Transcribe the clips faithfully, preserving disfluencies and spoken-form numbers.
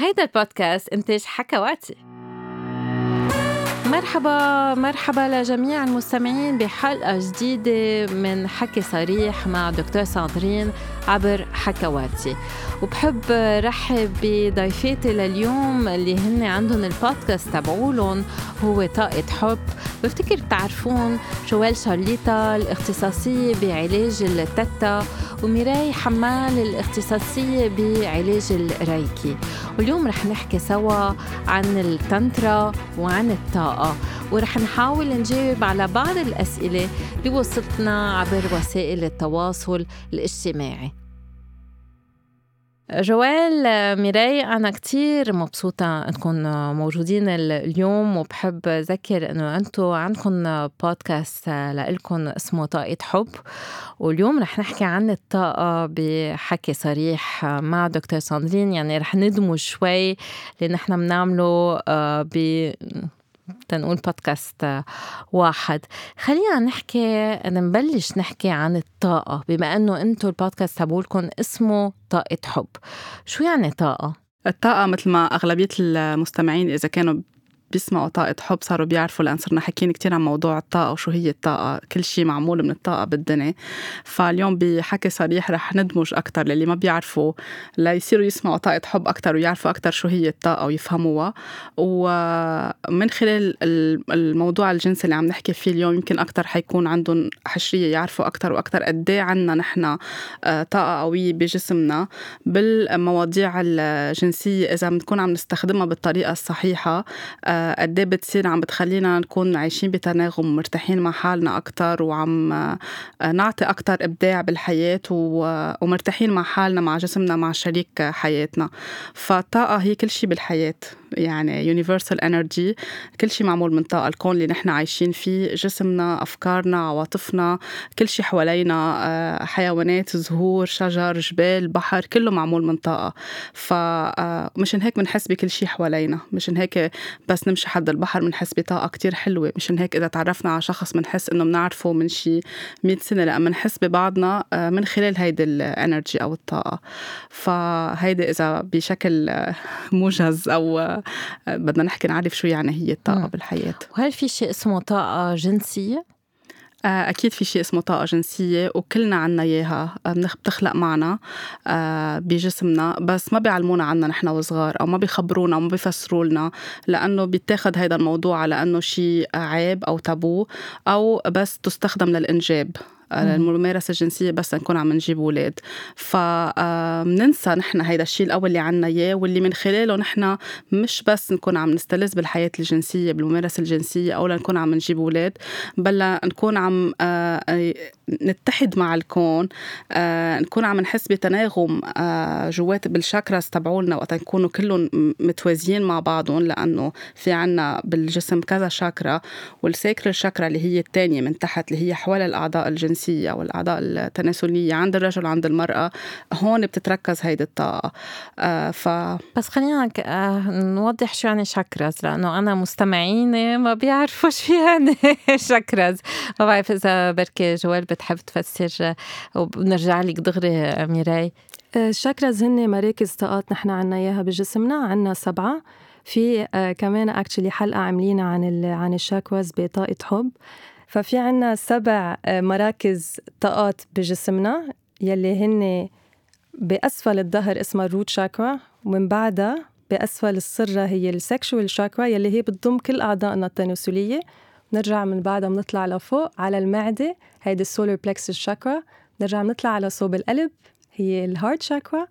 هيدا البودكاست إنتاج حكواتي. مرحبا مرحبا لجميع المستمعين بحلقة جديدة من حكي صريح مع دكتور ساندرين عبر حكواتي. وبحب رحب بضيفاتي لليوم اللي هن عندهم البودكاست تبعولهم هو طاقة حب. بفتكر بتعرفون جوال شارليتا الاختصاصية بعلاج التتا وميراي حمال الاختصاصية بعلاج الريكي. واليوم رح نحكي سوا عن التنترا وعن الطاقة، ورح نحاول نجاوب على بعض الأسئلة اللي وصلتنا عبر وسائل التواصل الاجتماعي. جوال، ميراي، أنا كتير مبسوطة أنكم موجودين اليوم، وبحب أذكر أنه أنتوا عندكم بودكاست لإلكم اسمه طاقة حب، واليوم رح نحكي عن الطاقة بحكي صريح مع دكتور ساندرين. يعني رح ندمج شوي لأن احنا بنعمله ب تنقول بودكاست واحد. خلينا نحكي نبلش نحكي عن الطاقة، بما أنه أنتوا البودكاست تبعولكم اسمه طاقة حب. شو يعني طاقة؟ الطاقة مثل ما أغلبية المستمعين إذا كانوا بيسمعوا طاقة حب صاروا بيعرفوا، لأن صرنا حكيين كتير عن موضوع الطاقة وشو هي الطاقة، كل شيء معمول من الطاقة بالدنيا. فاليوم بحكي صريح رح ندمج أكتر للي ما بيعرفوا، لا يصيروا يسمعوا طاقة حب أكتر ويعرفوا أكتر شو هي الطاقة ويفهموها. ومن خلال الموضوع الجنس اللي عم نحكي فيه اليوم يمكن أكتر حيكون عندهم حشرية، يعرفوا أكتر وأكتر قدي عنا نحن طاقة قوية بجسمنا بالمواضيع الجنسية إذا بنكون عم نستخدمها بالطريقة الصحيحة. قد ايه بتصير عم بتخلينا نكون عايشين بتناغم، مرتاحين مع حالنا اكتر، وعم نعطي اكتر ابداع بالحياه، ومرتاحين مع حالنا، مع جسمنا، مع شريك حياتنا. فالطاقه هي كل شيء بالحياه، يعني universal energy، كل شيء معمول من طاقه. الكون اللي نحن عايشين فيه، جسمنا، افكارنا، عواطفنا، كل شيء حوالينا، حيوانات، زهور، شجر، جبال، بحر، كله معمول من طاقه. فمشان هيك بنحس بكل شيء حوالينا، مشان هيك بس نمشي حد البحر منحس بطاقة كتير حلوة، مشان هيك إذا تعرفنا على شخص منحس إنه منعرفه من شي مئة سنة، لأ منحس ببعضنا من خلال هيدا الانرجي أو الطاقة. فهيدا إذا بشكل موجز أو بدنا نحكي نعرف شو يعني هي الطاقة م. بالحياة. وهل في شيء اسمه طاقة جنسية؟ أكيد في شيء اسمه طاقة جنسية، وكلنا عنا إياها، بتخلق معنا بجسمنا، بس ما بيعلمونا عنا نحن وصغار، أو ما بيخبرونا أو ما بيفسرولنا، لأنه بيتاخد هيدا الموضوع على أنه شيء عيب أو تابو، أو بس تستخدم للإنجاب، الممارسة الجنسية بس نكون عم نجيب أولاد. فمننسى نحن هيدا الشيء الأول اللي عنا إياه، واللي من خلاله نحن مش بس نكون عم نستلذ بالحياة الجنسية بالممارسة الجنسية، أو نكون عم نجيب أولاد، بل نكون عم نتحد مع الكون، نكون عم نحس بتناغم جوات بالشاكراس تبعولنا وقت نكونوا كلهم متوازيين مع بعضهم. لأنه في عنا بالجسم كذا شاكرا، والساكرال شاكرا اللي هي الثانية من تحت، اللي هي حول الأعضاء الجنسية والأعضاء التناسلية عند الرجل عند المرأة، هون بتتركز هيدي الطاقة. آه ف... بس خلينا نوضح شو يعني شاكراز، لأنه أنا مستمعيني ما بيعرفوا شو يعني شاكراز. ما بعرف إذا بركي جوال بتحب تفسر، وبنرجع لك دغري ميراي. الشاكراز هن مراكز طاقات نحن عنا إياها بجسمنا، عنا سبعة. في آه كمان أكتشلي حلقة عاملين عن عن الشاكراز بطاقة حب. ففي عنا سبع مراكز طاقات بجسمنا، يلي هن بأسفل الظهر اسمها الروت شاكرا، ومن بعدها بأسفل السرة هي السكشوال شاكرا يلي هي بتضم كل أعضائنا التناسلية. نرجع من بعدها بنطلع لفوق على المعدة، هيدي السولار بلكسس شاكرا. نرجع بنطلع على صوب القلب، هي الهارت شاكرا.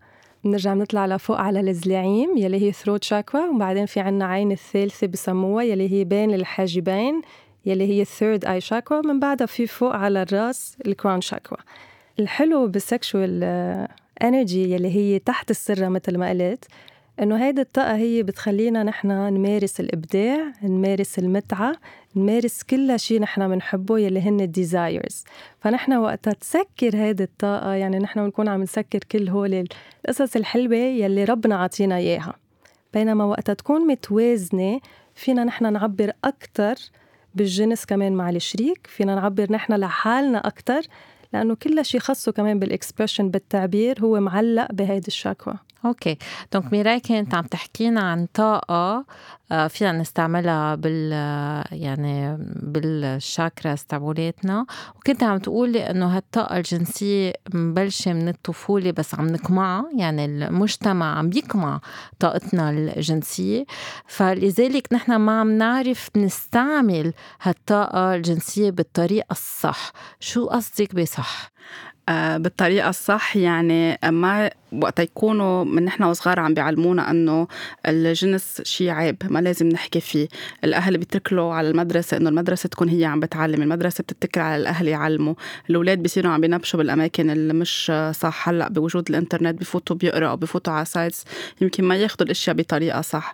نرجع بنطلع لفوق على الزلاعيم يلي هي ثروت شاكرا. وبعدين في عنا عين الثالثة بسموها يلي هي بين الحاجبين يلي هي الثيرد آي شاكرا. من بعدها في فوق على الراس الكراون شاكرا. الحلو بالسكشوال انرجي يلي هي تحت السرة مثل ما قلت، انه هيدا الطاقة هي بتخلينا نحن نمارس الابداع، نمارس المتعة، نمارس كل شيء نحن بنحبه يلي هن الديزايرز. فنحن وقتها تسكر هيدا الطاقة، يعني نحن بنكون عم نسكر كل هول القصص الحلوة يلي ربنا عطينا اياها. بينما وقتها تكون متوازنة فينا نحن نعبر اكتر بالجنس كمان مع الشريك، فينا نعبر نحن لحالنا أكتر، لأنه كل شيء خاصه كمان بالإكسبرشن بالتعبير هو معلق بهيدي الشاكوى. اوكي. دونك ميراي كانت عم تحكينا عن طاقه فينا نستعملها بال يعني بالشاكراس تبعولاتنا، وكنت عم تقولي انه هالطاقه الجنسيه مبلشه من الطفوله بس عم نقمعها، يعني المجتمع عم يقمع طاقتنا الجنسيه، فلذلك نحن ما عم نعرف نستعمل هالطاقه الجنسيه بالطريقه الصح. شو قصدك بصح؟ بالطريقة الصح يعني ما وقت يكونوا من نحن وصغار عم بيعلمونا أنه الجنس شي عيب ما لازم نحكي فيه. الأهل بيتركلوا على المدرسة أنه المدرسة تكون هي عم بتعلم، المدرسة بتتكل على الأهل يعلموا، الأولاد بيصيروا عم بينبشوا بالأماكن اللي مش صح. هلأ بوجود الإنترنت بيفوتوا بيقرأوا بيفوتوا على سايتس يمكن ما ياخدوا الأشياء بطريقة صح.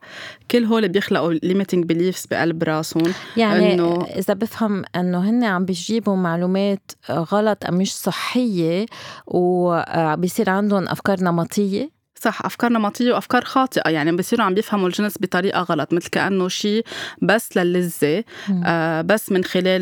كل هول بيخلقوا limiting beliefs بقلب راسهم. يعني إنه إذا بفهم أنه هن عم بيجيبوا معلومات غلط أو مش صحية وبيصير عندهم أفكار نمطية، صح، أفكار نمطية وأفكار خاطئة. يعني بيصيروا عم بيفهموا الجنس بطريقة غلط، مثل كأنه شيء بس للذة، آه بس من خلال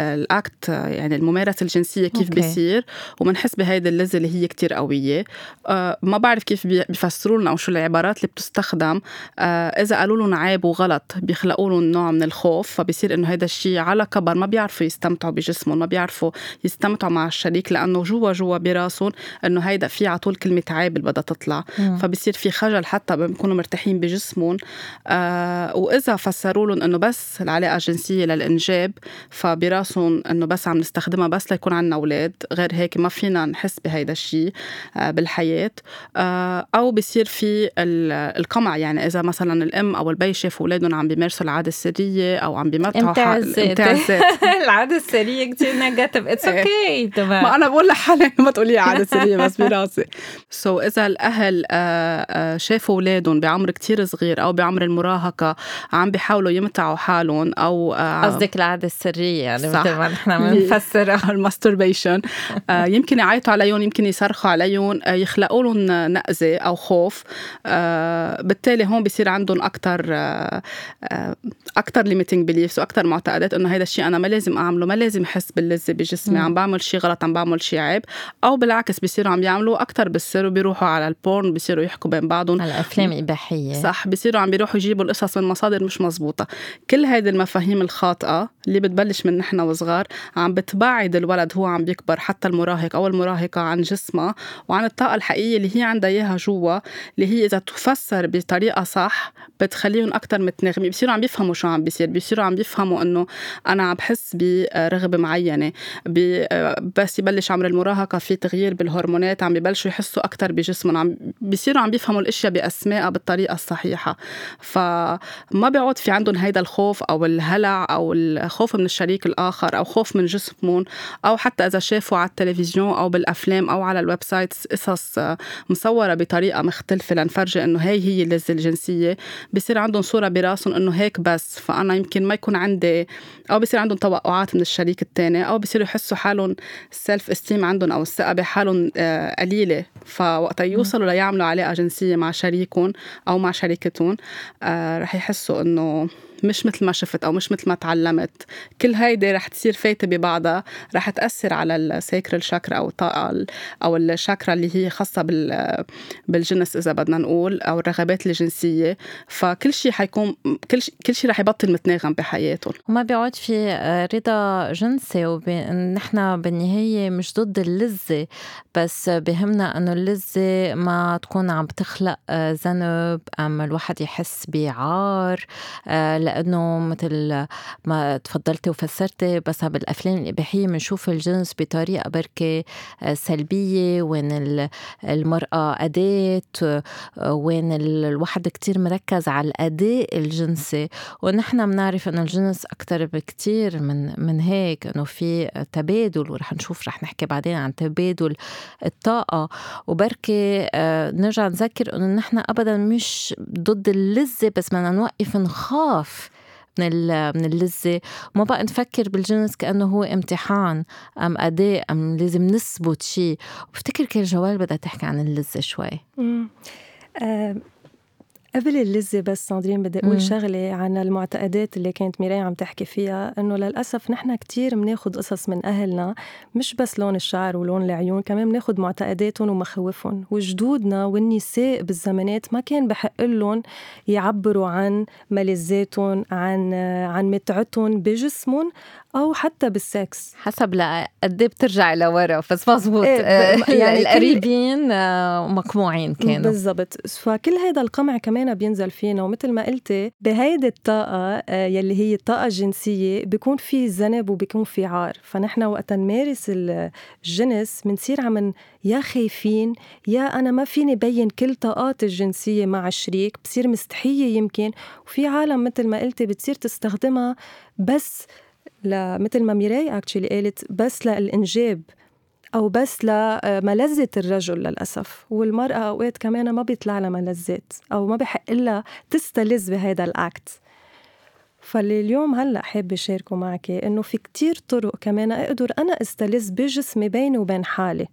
الأكت يعني الممارسة الجنسية كيف أوكي. بيصير ومنحس بهيدا اللذة اللي هي كتير قوية. آه ما بعرف كيف بيفسروا لنا أو شو العبارات اللي بتستخدم. آه إذا قالوا لنا عيب وغلط بيخلقوا لهم نوع من الخوف، فبيصير إنه هيدا الشيء على كبر ما بيعرفوا يستمتعوا بجسمهم، ما بيعرفوا يستمتعوا مع الشريك، لأنه جوا جوا براسهم إنه هيدا في على طول كلمة عيب اللي بدها تطلع. فبصير في خجل حتى بيكونوا مرتاحين بجسمهم. آه وإذا فسروا لهم أنه بس العلاقة الجنسية للإنجاب، فبراسهم أنه بس عم نستخدمها بس ليكون عنا أولاد، غير هيك ما فينا نحس بهيدا الشيء آه بالحياة. آه أو بصير في القمع، يعني إذا مثلا الأم أو البي شاف أولادهم عم بيمارسوا العادة السرية أو عم بيمتعوا امتع الزيت العادة السرية كتير نيجاتيف. It's okay. ما أنا بقول لحالي ما تقولي عادة سرية بس براسي. سو so إذا أهل شافوا أولادهم بعمر كتير صغير أو بعمر المراهقة عم بيحاولوا يمتعوا حالهم، أو قصدك العادة السرية يعني مثل ما نحن منفسر الماستربيشن، يمكن يعيطوا عليهم، يمكن يصرخوا عليهم، يخلقوا لهم نقزة أو خوف. بالتالي هون بيصير عندهم أكتر أكتر limiting beliefs وأكتر معتقدات أنه هذا الشيء أنا ما لازم أعمله، ما لازم أحس باللذة بجسمي، عم بعمل شيء غلط، عم بعمل شيء عيب. أو بالعكس بيصيروا عم يعملوا أكتر بالسر وبيروحوا على البورن، بيصيروا يحكوا بين بعضهم على أفلام إباحية، صح، بيصيروا عم بيروحوا يجيبوا القصص من مصادر مش مزبوطة. كل هيدي المفاهيم الخاطئة اللي بتبلش من نحن وصغار عم بتبعد الولد هو عم بيكبر حتى المراهق أو المراهقة عن جسمه وعن الطاقة الحقيقية اللي هي عندها إياها جوا، اللي هي إذا تفسر بطريقة صح بتخليهم أكتر متناغمين، بيصيروا عم بيفهموا شو عم بيصير، بيصيروا عم بيفهموا إنه أنا عم بحس برغبة معينة. بس يبلش عمر المراهقة في تغيير بالهرمونات، عم ببلشوا يحسوا أكتر بجسمهم، عم بيصيروا عم بيفهموا الاشياء باسمائها بالطريقه الصحيحه، فما بيعود في عندهم هيدا الخوف او الهلع او الخوف من الشريك الاخر او خوف من جسمهم. او حتى اذا شافوا على التلفزيون او بالافلام او على الويب سايتس قصص مصوره بطريقه مختلفه لنفرجي انه هي هي اللذه الجنسيه، بيصير عندهم صوره براسهم انه هيك بس، فانا يمكن ما يكون عندي، او بيصير عندهم توقعات من الشريك الثاني، او بيصيروا يحسوا حالهم سيلف استيم عندهم او الثقه بحالهم قليله، فوقت يوصلوا ليعملوا علاقة جنسية مع شريكهم أو مع شريكتهم آه رح يحسوا أنه مش مثل ما شفت أو مش مثل ما تعلمت. كل هيدي رح تصير فايتة ببعضها، رح تأثر على الساكرال شاكرا أو الطاقة أو الشاكرا اللي هي خاصة بالجنس إذا بدنا نقول، أو الرغبات الجنسية. فكل شيء حيكون كل شيء كل شيء رح يبطل متناغم بحياتهم وما بيعود في رضا جنسي. ونحن بالنهاية مش ضد اللذة، بس بهمنا إنه اللذة ما تكون عم بتخلق ذنب، أما الواحد يحس بعار، لأنه مثل ما تفضلتي وفسرتي بس بالأفلام الإباحية منشوف الجنس بطريقة بركة سلبية، وين المرأة أداة، وين الواحد كتير مركز على الأداء الجنسي، ونحن منعرف أنه الجنس أكتر بكتير من, من هيك، أنه في تبادل، ورح نشوف رح نحكي بعدين عن تبادل الطاقة. وبركة نرجع نذكر أنه نحن أبدا مش ضد اللذة، بس بدنا نوقف نخاف من من اللذة، وما بقى نفكر بالجنس كأنه هو امتحان أم أداء أم لازم نثبت شيء. وبفتكر كل جوال بدها تحكي عن اللذة شوي. قبل اللزة بس ساندرين بدي أقول مم. شغلة عن المعتقدات اللي كانت ميريم عم تحكي فيها، أنه للأسف نحن كتير مناخد قصص من أهلنا، مش بس لون الشعر ولون العيون، كمان مناخد معتقداتهم ومخاوفهم، وجدودنا والنساء بالزمانات ما كان بحق لهم يعبروا عن ملذاتهم، عن عن متعتهم بجسمهم أو حتى بالسكس، حسب لقدي بترجع لورا. بس مظبوط إيه ب... يعني القريبين مقموعين كانوا بالضبط. فكل هذا القمع كمان بينزل فينا، ومثل ما قلتي بهيدي الطاقة يلي هي الطاقة الجنسية بيكون في ذنب وبيكون في عار. فنحن وقت نمارس الجنس منصير عم يا خايفين، يا أنا ما فيني بين كل طاقات الجنسية مع الشريك، بصير مستحية يمكن. وفي عالم مثل ما قلتي بتصير تستخدمها بس مثل ما ميراي اكشلي قالت، بس للإنجاب أو بس لملذة الرجل للأسف. والمرأة أوقات كمان ما بيطلع لها ملذات أو ما بحق إلا تستلذ بهذا الأكت. فاليوم هلأ حابة شاركه معك إنه في كتير طرق كمان أقدر أنا استلذ بجسمي بيني وبين حالي،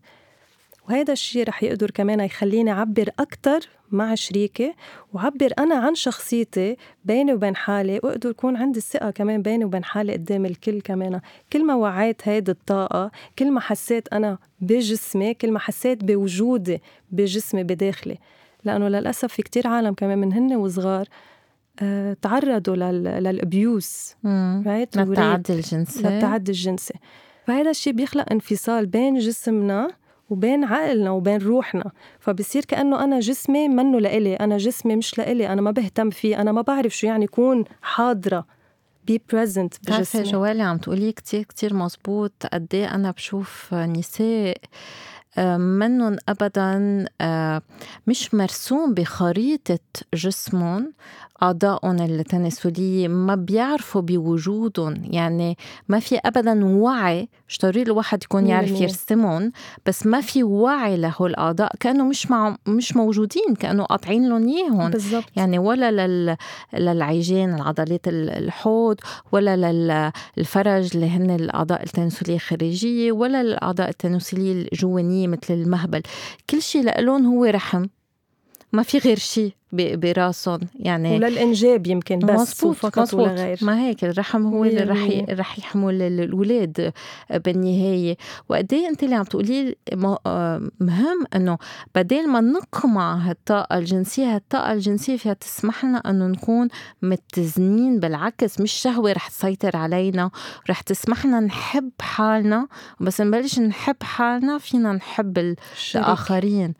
وهذا الشيء رح يقدر كمان يخليني أعبر أكتر مع شريكي، وعبر أنا عن شخصيتي بيني وبين حالي، وأقدر يكون عندي الثقة كمان بيني وبين حالي قدام الكل. كمان كل ما وعيت هيدي الطاقة، كل ما حسيت أنا بجسمي، كل ما حسيت بوجودي بجسمي بداخلي. لأنه للأسف في كتير عالم كمان من هن وصغار آه، تعرضوا للأبيوس، للتعدي الجنسي للتعدي الجنسي فهذا الشيء بيخلق انفصال بين جسمنا وبين عقلنا وبين روحنا. فبصير كأنه أنا جسمي منه لإلي، أنا جسمي مش لإلي، أنا ما بهتم فيه، أنا ما بعرف شو يعني يكون حاضرة be present بجسمي. جوالي عم تقولي كتير كتير مزبوط. قدي أنا بشوف نساء منهم أبداً مش مرسوم بخريطة جسمهم، أعضاءهم التناسلية ما بيعرفوا بوجودهم، يعني ما في أبداً وعي. اشتري الواحد يكون يعرف يرسمهم، بس ما في وعي له الأعضاء، كأنه مش مع مش موجودين، كأنه قاطعين لهم إياهم يعني، ولا لل... للعيجين العضلات الحوض، ولا للفرج اللي هن الأعضاء التناسلية الخارجية، ولا للأعضاء التناسلية الجوانية مثل المهبل. كل شيء لقلون هو رحم، ما في غير شيء براسهم يعني، وللإنجاب يمكن بس فقط ولا غير. ما هيك الرحم هو اللي رح رح يحمل الأولاد بالنهاية. وقد ايه انت اللي عم تقولي مهم، انه بدل ما نقمع هالطاقة الجنسية، هالطاقة الجنسية فيها تسمح لنا انه نكون متزنين. بالعكس، مش شهوة رح تسيطر علينا، رح تسمح لنا نحب حالنا، بس نبلش نحب حالنا فينا نحب الآخرين،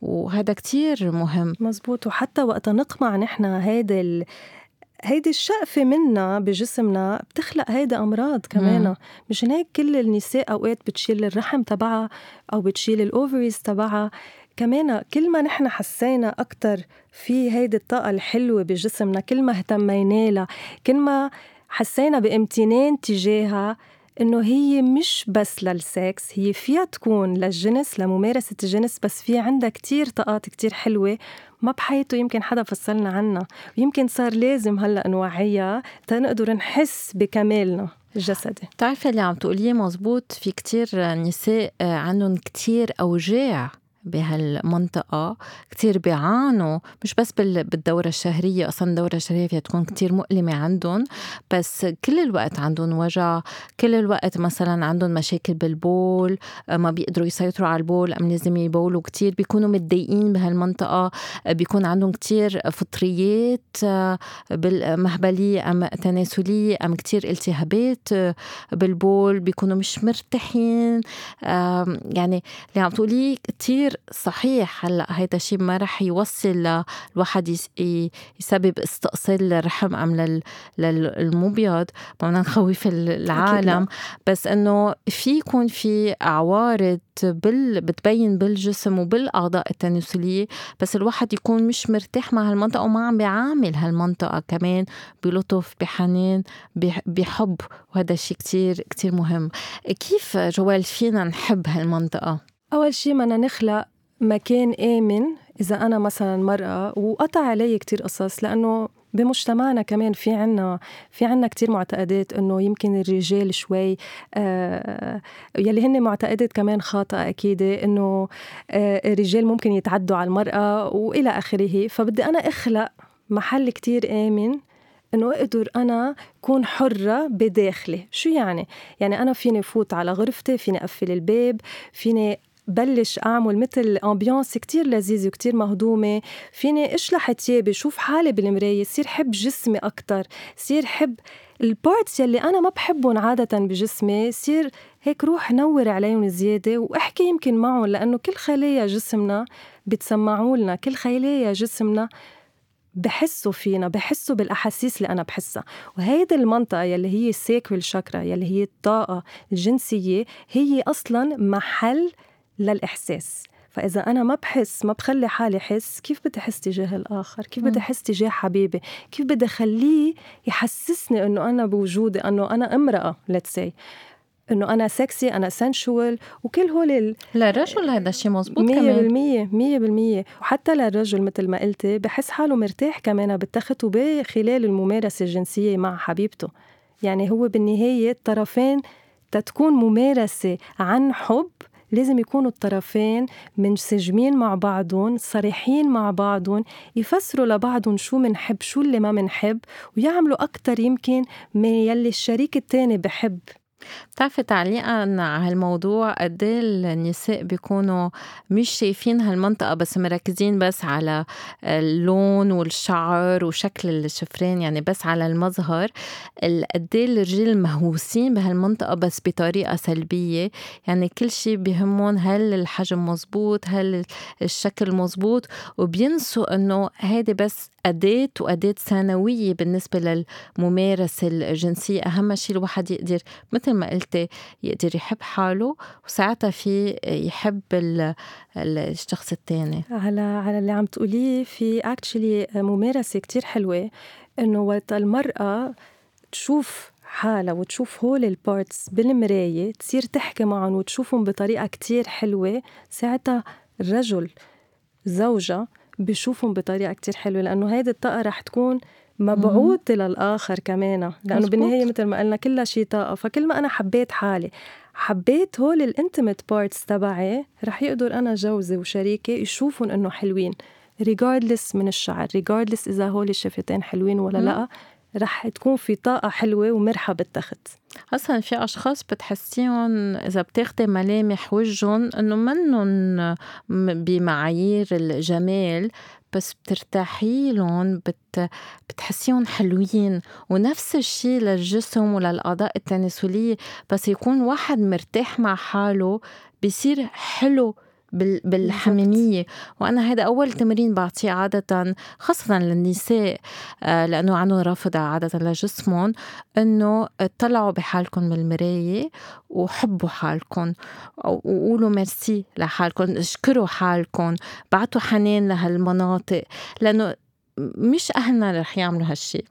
وهذا كتير مهم. مزبوط. وحتى وقت نقمع نحن هيدا ال... هيدي الشقفة منا بجسمنا بتخلق هيدا أمراض كمان. مشان هيك كل النساء أوقات بتشيل الرحم تبعها أو بتشيل الأوفريز تبعها كمان. كل ما نحن حسينا أكتر في هيدي الطاقة الحلوة بجسمنا، كل ما اهتمينا لها، كل ما حسينا بامتنان تجاهها، إنه هي مش بس للسكس، هي فيها تكون للجنس، لممارسة الجنس، بس فيها عندها كتير طاقات كتير حلوة ما بحياته يمكن حدا فصلنا عنها، ويمكن صار لازم هلأ نوعيها تنقدر نحس بكمالنا الجسدي. تعرفي اللي عم تقوليه مزبوط. في كتير نساء عندهم كتير أوجاع بهالمنطقة، كتير بيعانوا مش بس بالدورة الشهرية. أصلا الدورة الشهرية فيها تكون كتير مؤلمة عندهم، بس كل الوقت عندهم وجع، كل الوقت مثلا عندهم مشاكل بالبول، ما بيقدروا يسيطروا على البول، أم لازم يبولوا كتير، بيكونوا متضايقين بهالمنطقة، بيكون عندهم كتير فطريات بالمهبلية أم تناسلية، أم كتير التهابات بالبول، بيكونوا مش مرتاحين. يعني اللي عم تقوليه كتير صحيح. هلا هيدا الشيء ما رح يوصل لواحد يسبب استئصال الرحم أم للمبيض، ما بدنا نخوف العالم، بس إنه في يكون في عوارض بال بتبين بالجسم وبالأعضاء التناسلية، بس الواحد يكون مش مرتاح مع هالمنطقة وما عم بيعامل هالمنطقة كمان بلطف، بحنان، بحب. وهذا الشيء كتير كتير مهم. كيف جوال فينا نحب هالمنطقة؟ أول شيء ما نخلق مكان آمن. إذا أنا مثلاً مرأة، وقطع علي كتير قصص، لأنه بمجتمعنا كمان في عنا في عنا كتير معتقدات إنه يمكن الرجال شوي آه يلي هن معتقدات كمان خاطئة أكيد، إنه آه الرجال ممكن يتعدوا على المرأة وإلى آخره. فبدي أنا أخلق محل كتير آمن إنه أقدر أنا كون حرة بداخلي. شو يعني؟ يعني أنا فيني فوت على غرفتي، فيني أقفل الباب، فيني بلش أعمل مثل أمبيانس كتير لذيذة وكتير مهضومة، فيني أشلح تيابي، شوف حالي بالمراية، صير حب جسمي أكتر، صير حب البارتس يلي أنا ما بحبهم عادة بجسمي، صير هيك روح نور عليهم زيادة وأحكي يمكن معهم، لأنه كل خلايا جسمنا بتسمعولنا، كل خلايا جسمنا بحسوا فينا، بحسوا بالأحاسيس اللي أنا بحسها. وهيدا المنطقة يلي هي الساكرال شاكرا، يلي هي الطاقة الجنسية، هي أصلا محل للإحساس. فإذا أنا ما بحس، ما بخلي حالي حس، كيف بدي حس تجاه الآخر؟ كيف بدي حس تجاه حبيبي؟ كيف بدي خليه يحسسني أنه أنا بوجودي، أنه أنا امرأة let's say، أنه أنا سكسي، أنا سنشوال، وكل هول. للرجل هذا الشيء مزبوط كمان مية بالمية. وحتى للرجل مثل ما قلتي بحس حاله مرتاح كمان بالتخت خلال الممارسة الجنسية مع حبيبته. يعني هو بالنهاية الطرفين تتكون ممارسة عن حب، لازم يكونوا الطرفين منسجمين مع بعضهم، صريحين مع بعضهم، يفسروا لبعضهم شو منحب شو اللي ما منحب، ويعملوا أكتر يمكن من يلي الشريك التاني بحب. بتعرفي تعليقا على هالموضوع قد ايه النساء بيكونوا مش شايفين هالمنطقة، بس مركزين بس على اللون والشعر وشكل الشفرين، يعني بس على المظهر. قد ايه الرجال مهووسين بهالمنطقة بس بطريقة سلبية، يعني كل شيء بيهمهم هل الحجم مزبوط، هل الشكل مزبوط، وبينسوا انه هيدي بس أداة، وأداة ثانوية بالنسبة للممارسة الجنسية. أهم شيء الواحد يقدر مثل ما قلت يقدر يحب حاله، وساعتها في يحب الشخص الثاني. على على اللي عم تقوليه، في اكشلي ممارسة كتير حلوة، إنه وقت المرأة تشوف حالة وتشوف هول البارتس بالمراية، تصير تحكي معهم وتشوفهم بطريقة كتير حلوة، ساعتها الرجل زوجة بشوفهم بطريقة كتير حلوة، لأنه هيدي الطاقة رح تكون مبعوثة للآخر كمان. لأنه بالنهاية مثل ما قلنا كلها شي طاقة، فكل ما أنا حبيت حالي، حبيت هول الانتيميت بارتس تبعي، رح يقدر أنا جوزي وشريكي يشوفون أنه حلوين regardless من الشعر، regardless إذا هول الشفتين حلوين ولا مم. لأ، رح تكون في طاقة حلوة ومرحة بالتخت. أصلاً في أشخاص بتحسيهم إذا بتاخدي ملامح وجهن أنه منهم بمعايير الجمال، بس بترتاحي لهم، بت... بتحسيهم حلوين. ونفس الشيء للجسم وللأعضاء التناسلية، بس يكون واحد مرتاح مع حاله بيصير حلو بالحميمية. وأنا هذا أول تمرين بعطيه عادة، خاصة للنساء لأنه عنهم رافضة عادة لجسمهم، أنه طلعوا بحالكم بالمراية وحبوا حالكم، وقولوا مرسي لحالكم، اشكروا حالكم، بعتوا حنين لهالمناطق، لأنه مش أهلنا رح يعملوا هالشي،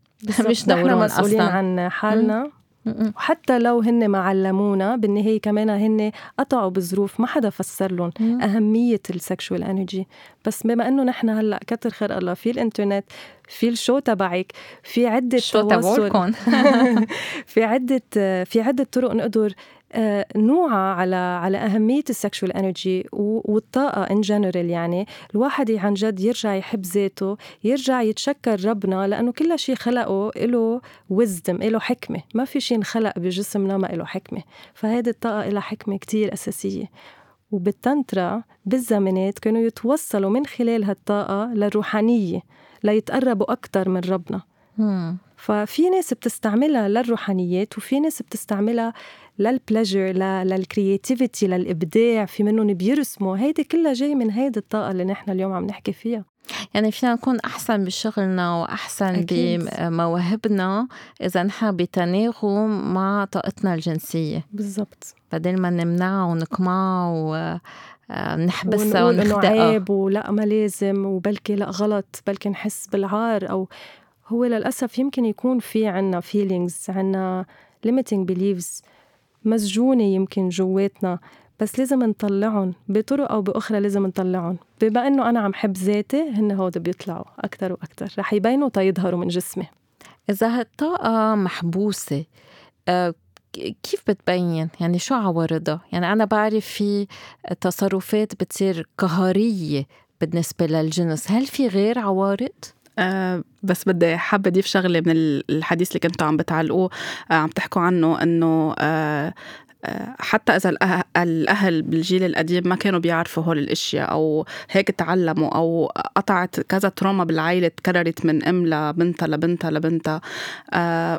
مش دورون أصلا، مسؤولين عن حالنا. م- وحتى لو هن ما علمونا، بالنهاية كمان هن قطعوا بظروف ما حدا فسر لهم أهمية السكشوال انرجي. بس بما أنه نحن هلأ كتر خير الله في الانترنت، في الشو تبعك، في عدة تواصل في عدة في عدة طرق نقدر نوعة على على أهمية السكشوال انرجي والطاقة ان جنرال. يعني الواحد عن جد يرجع يحب ذاته، يرجع يتشكر ربنا، لأنه كل شيء خلقه له وزدم، له حكمة. ما في شيء انخلق بجسمنا ما له حكمة، فهذه الطاقة لها حكمة كتير أساسية. وبالتنترا بالزمنات كانوا يتوصلوا من خلال هالطاقة للروحانية، ليتقربوا أكتر من ربنا. ففي ناس بتستعملها للروحانيات، وفي ناس بتستعملها للبلاجر، للكرياتيفيتي، للإبداع، في منهم بيرسموا. هيدي كلها جاي من هيدي الطاقة اللي نحن اليوم عم نحكي فيها. يعني فينا نكون أحسن بشغلنا وأحسن أكيد. بمواهبنا إذا نحن بتناغم مع طاقتنا الجنسية بالضبط، بدل ما نمنعها ونقمعها و نحبسها ونخدقها ولا ما لازم، وبلكي لا غلط، بلكي نحس بالعار. أو هو للأسف يمكن يكون في عنا feelings، عنا limiting beliefs مسجونة يمكن جواتنا، بس لازم نطلعهم بطرق أو بأخرى. لازم نطلعهم بما أنه أنا عم حب ذاتي، هن هود بيطلعوا أكتر وأكتر، رح يبينوا تيظهروا من جسمي. إذا هالطاقة محبوسة أه كيف بتبين؟ يعني شو عوارضها؟ يعني أنا بعرف في تصرفات بتصير قهرية بالنسبة للجنس، هل في غير عوارض؟ أه بس بدي حابة أضيف شغلة من الحديث اللي كنتوا عم بتعلقوه أه عم تحكوا عنه أنه أه حتى إذا الأهل بالجيل القديم ما كانوا بيعرفوا هول الأشياء أو هيك تعلموا أو قطعت كذا تروما بالعائلة تكررت من أم لبنتها لبنتها لبنتها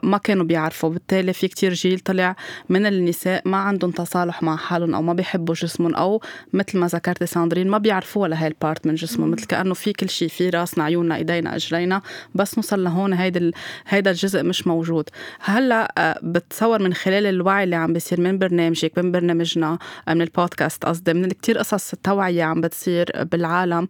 ما كانوا بيعرفوا. بالتالي في كتير جيل طلع من النساء ما عندهم تصالح مع حالهم أو ما بيحبوا جسمهم أو مثل ما ذكرت ساندرين ما بيعرفوا ولا هاي البارت من جسمهم، مثل كأنه في كل شيء، في راسنا، عيوننا، إيدينا، أجلينا، بس نوصل لهون هيدا هيدا الجزء مش موجود. هلا بتصور من خلال الوعي اللي عم بيصير من برنامجك من برنامجنا من البودكاست قصدي من كتير قصص التوعية عم بتصير بالعالم،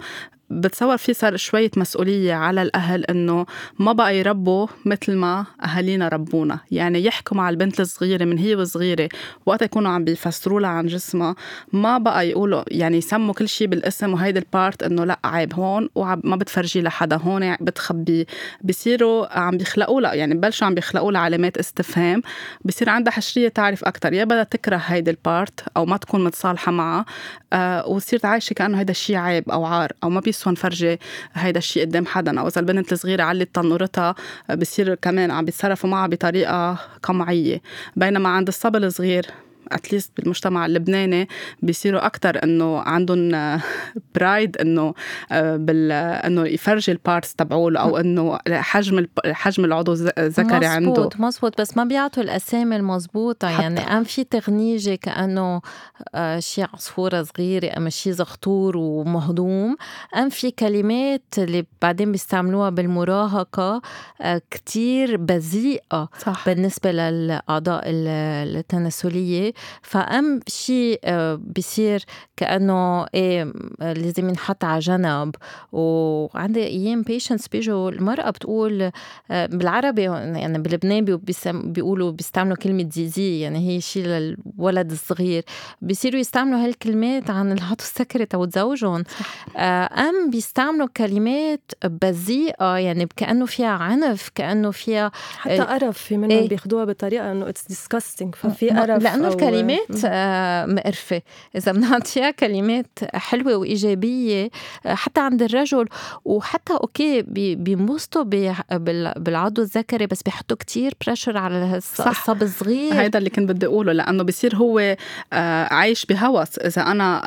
بتصور في صار شوية مسؤولية على الأهل إنه ما بقى يربوا مثل ما أهالينا ربونا، يعني يحكوا مع البنت الصغيرة من هي وصغيرة وقت يكونوا عم بيفسروا لها عن جسمها، ما بقى يقولوا يعني يسموا كل شيء بالاسم وهيدا البارت إنه لأ عيب هون وما بتفرجي لحدا، هون بتخبي، بيصيروا عم بيخلقوا لها يعني بلشوا عم بيخلقوا لها علامات استفهام، بيصير عندها حشرية تعرف أكتر، يا بدها تكره هيدا البارت أو ما تكون متصالحة معها آه وتصير تعيش كأنه هيدا الشيء عيب أو عار أو ما بيسون فرجي هيدا الشيء قدام حدا، أو إذا البنت الصغيرة علت تنورتها بصير كمان عم بيتصرفوا معها بطريقة قمعية. بينما عند الصبي الصغير أتليست بالمجتمع اللبناني بيصيروا أكتر إنه عندهم برايد إنه بال إنه يفرجي البارتس تبعوله أو إنه حجم حجم العضو الذكري عنده. مزبوط مزبوط بس ما بيعطوا الأسامي المزبوطة، يعني أم في تغنيجة كأنه شي عصفورة صغيرة أم شي زغطور ومهضوم، أم في كلمات اللي بعدين بيستعملوها بالمراهقة كتير بذيئة بالنسبة للأعضاء التناسلية، فأم شيء بيصير كأنه إيه لازم نحط على جنب. وعندي أيام بيشنتس بيجوا المرأة بتقول بالعربي يعني بلبنان بيقولوا بيستعملوا كلمة زيزي، يعني هي شيء للولد الصغير، بيصيروا يستعملوا هالكلمات عن الهاتو السكرت أو تزوجهم، أم بيستعملوا كلمات بذيئة يعني كأنه فيها عنف، كأنه فيها حتى قرف، في منهم إيه؟ بياخدوها بطريقة أنه it's disgusting، ففي قرف لأنه كلمات مقرفة. إذا بنعطيها كلمات حلوة وإيجابية حتى عند الرجل، وحتى أوكي بينبسطوا بالعضو الذكري بس بيحطوا كتير بريشر على الصب الصغير. هيدا اللي كنت بدي أقوله، لأنه بيصير هو عايش بهوس، إذا أنا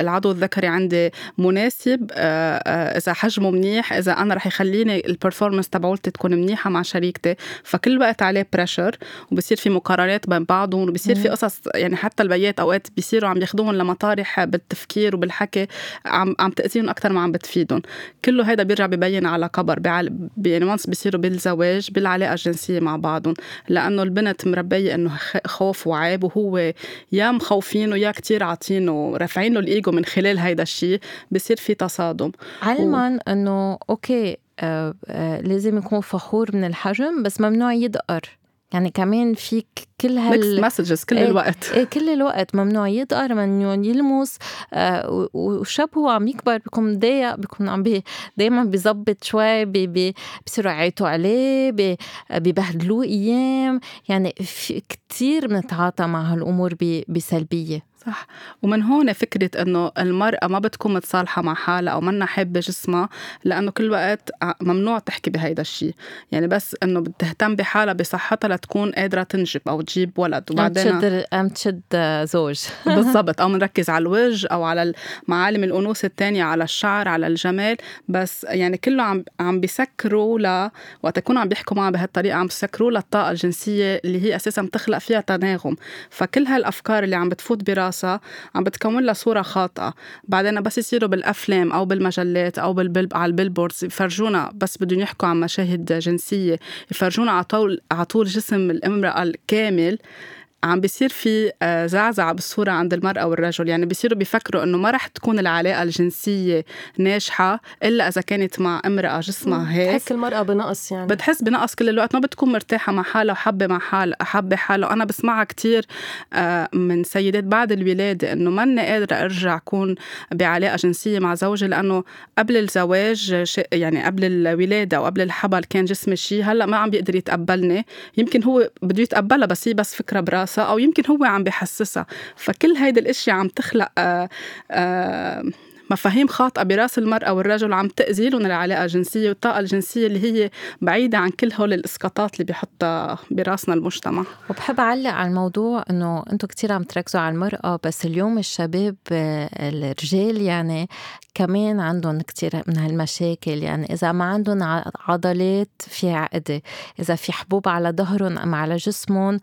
العضو الذكري عندي مناسب، إذا حجمه منيح، إذا أنا رح يخليني البرفورمانس تبعولتي تكون منيحة مع شريكتي، فكل وقت عليه بريشر وبيصير في مقارنات بين بعضهم، وبيصير في قصص يعني حتى البيات أوقات بيصيروا عم ياخدوهم لمطارح بالتفكير وبالحكي عم عم تأذيهم أكتر ما عم بتفيدهم. كله هيدا بيرجع بيبين على كبر بينونس بيصيروا بالزواج بالعلاقة الجنسية مع بعضهم، لأنه البنت مربية إنه خوف وعيب، وهو يا مخوفينه يا كتير عاطينه رافعين له الإيجو، من خلال هيدا الشيء بيصير في تصادم. علما و... إنه أوكي آه آه لازم يكون فخور من الحجم بس ممنوع يدقر، يعني كمان في كل هال مسجز كل الوقت ايه كل الوقت ممنوع يدقر، ممنوع يلمس آه وشاب هو عم يكبر بيكون ضيق، بيكون عم بي دايما بيزبط شوي بي بصيروا يعيطوا عليه بي بيبهدلوه ايام، يعني في كتير بنتعاطى مع هالامور بسلبيه. صح. ومن هون فكرة أنه المرأة ما بتكون متصالحة مع حالها أو منا حابة جسمها، لأنه كل وقت ممنوع تحكي بهيدا الشيء، يعني بس أنه بتهتم بحالها بصحتها لتكون قادرة تنجب أو تجيب ولد، وبعدين أم تشد زوج بالضبط، أو نركز على الوجه أو على معالم الأنوثة التانية، على الشعر، على الجمال بس، يعني كله عم عم بيسكروا ل وتكونوا عم بيحكوا معها بهالطريقة، عم بيسكروا للطاقة الجنسية اللي هي أساسا بتخلق فيها تناغم، فكل هالأفكار اللي عم بتفوت براسها عم بتكون لها صورة خاطئة. بعدين بس يصيروا بالأفلام أو بالمجلات أو بالبل... على البيلبوردز يفرجونا، بس بدهم يحكوا عن مشاهد جنسية يفرجونا على طول على طول جسم الامرأة الكامل، عم بيصير في زعزعة بالصورة عند المرأة والرجل، يعني بيصيروا بيفكروا إنه ما رح تكون العلاقة الجنسية ناجحة إلا إذا كانت مع امرأة جسمها هيك. بتحس المرأة بنقص، يعني بتحس بنقص كل الوقت، ما بتكون مرتاحة مع حالها وحبة مع حالها حبة حالها. وأنا بسمعها كتير من سيدات بعد الولادة إنه ما أنا قادرة أرجع أكون بعلاقة جنسية مع زوجي، لأنه قبل الزواج يعني قبل الولادة وقبل الحبل كان جسمي شيء، هلا ما عم بيقدر يتقبلني، يمكن هو بده يتقبلها بس هي بس فكرة براسها أو يمكن هو عم بيحسسها، فكل هيدا الأشياء عم تخلق آآ آآ مفاهيم خاطئة براس المرأة والرجل عم تأذي لهم العلاقة الجنسية والطاقة الجنسية اللي هي بعيدة عن كل هول الإسقاطات اللي بيحطها براسنا المجتمع. وبحب أعلق على الموضوع أنه أنتوا كتير عم تركزوا على المرأة، بس اليوم الشباب الرجال يعني كمان عندهم كتير من هالمشاكل. يعني إذا ما عندهم عضلات في عقدة، إذا في حبوب على ظهرهم أم على جسمهم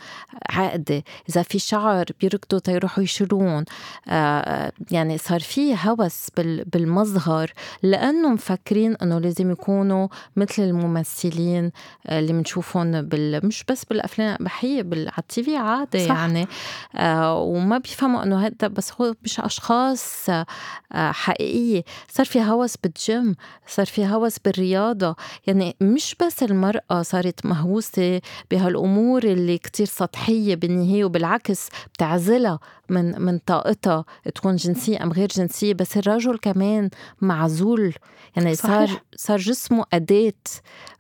عقدة، إذا في شعر بيركضوا تيروحوا يشيلون. آه يعني صار في هوس بالمظهر لأنه مفكرين أنه لازم يكونوا مثل الممثلين اللي منشوفهم بال... مش بس بالأفلام بحية بال... على التيفي عادة يعني. آه وما بيفهموا أنه هذا بس هو مش أشخاص آه حقيقية. صار في هوس بالجيم، صار في هوس بالرياضة، يعني مش بس المرأة صارت مهووسة بهالأمور اللي كتير سطحية بالنهاية وبالعكس بتعزلها من من طاقتها تكون جنسية أم غير جنسية. بس الرجل كمان معزول، يعني صار صار جسمه أداة،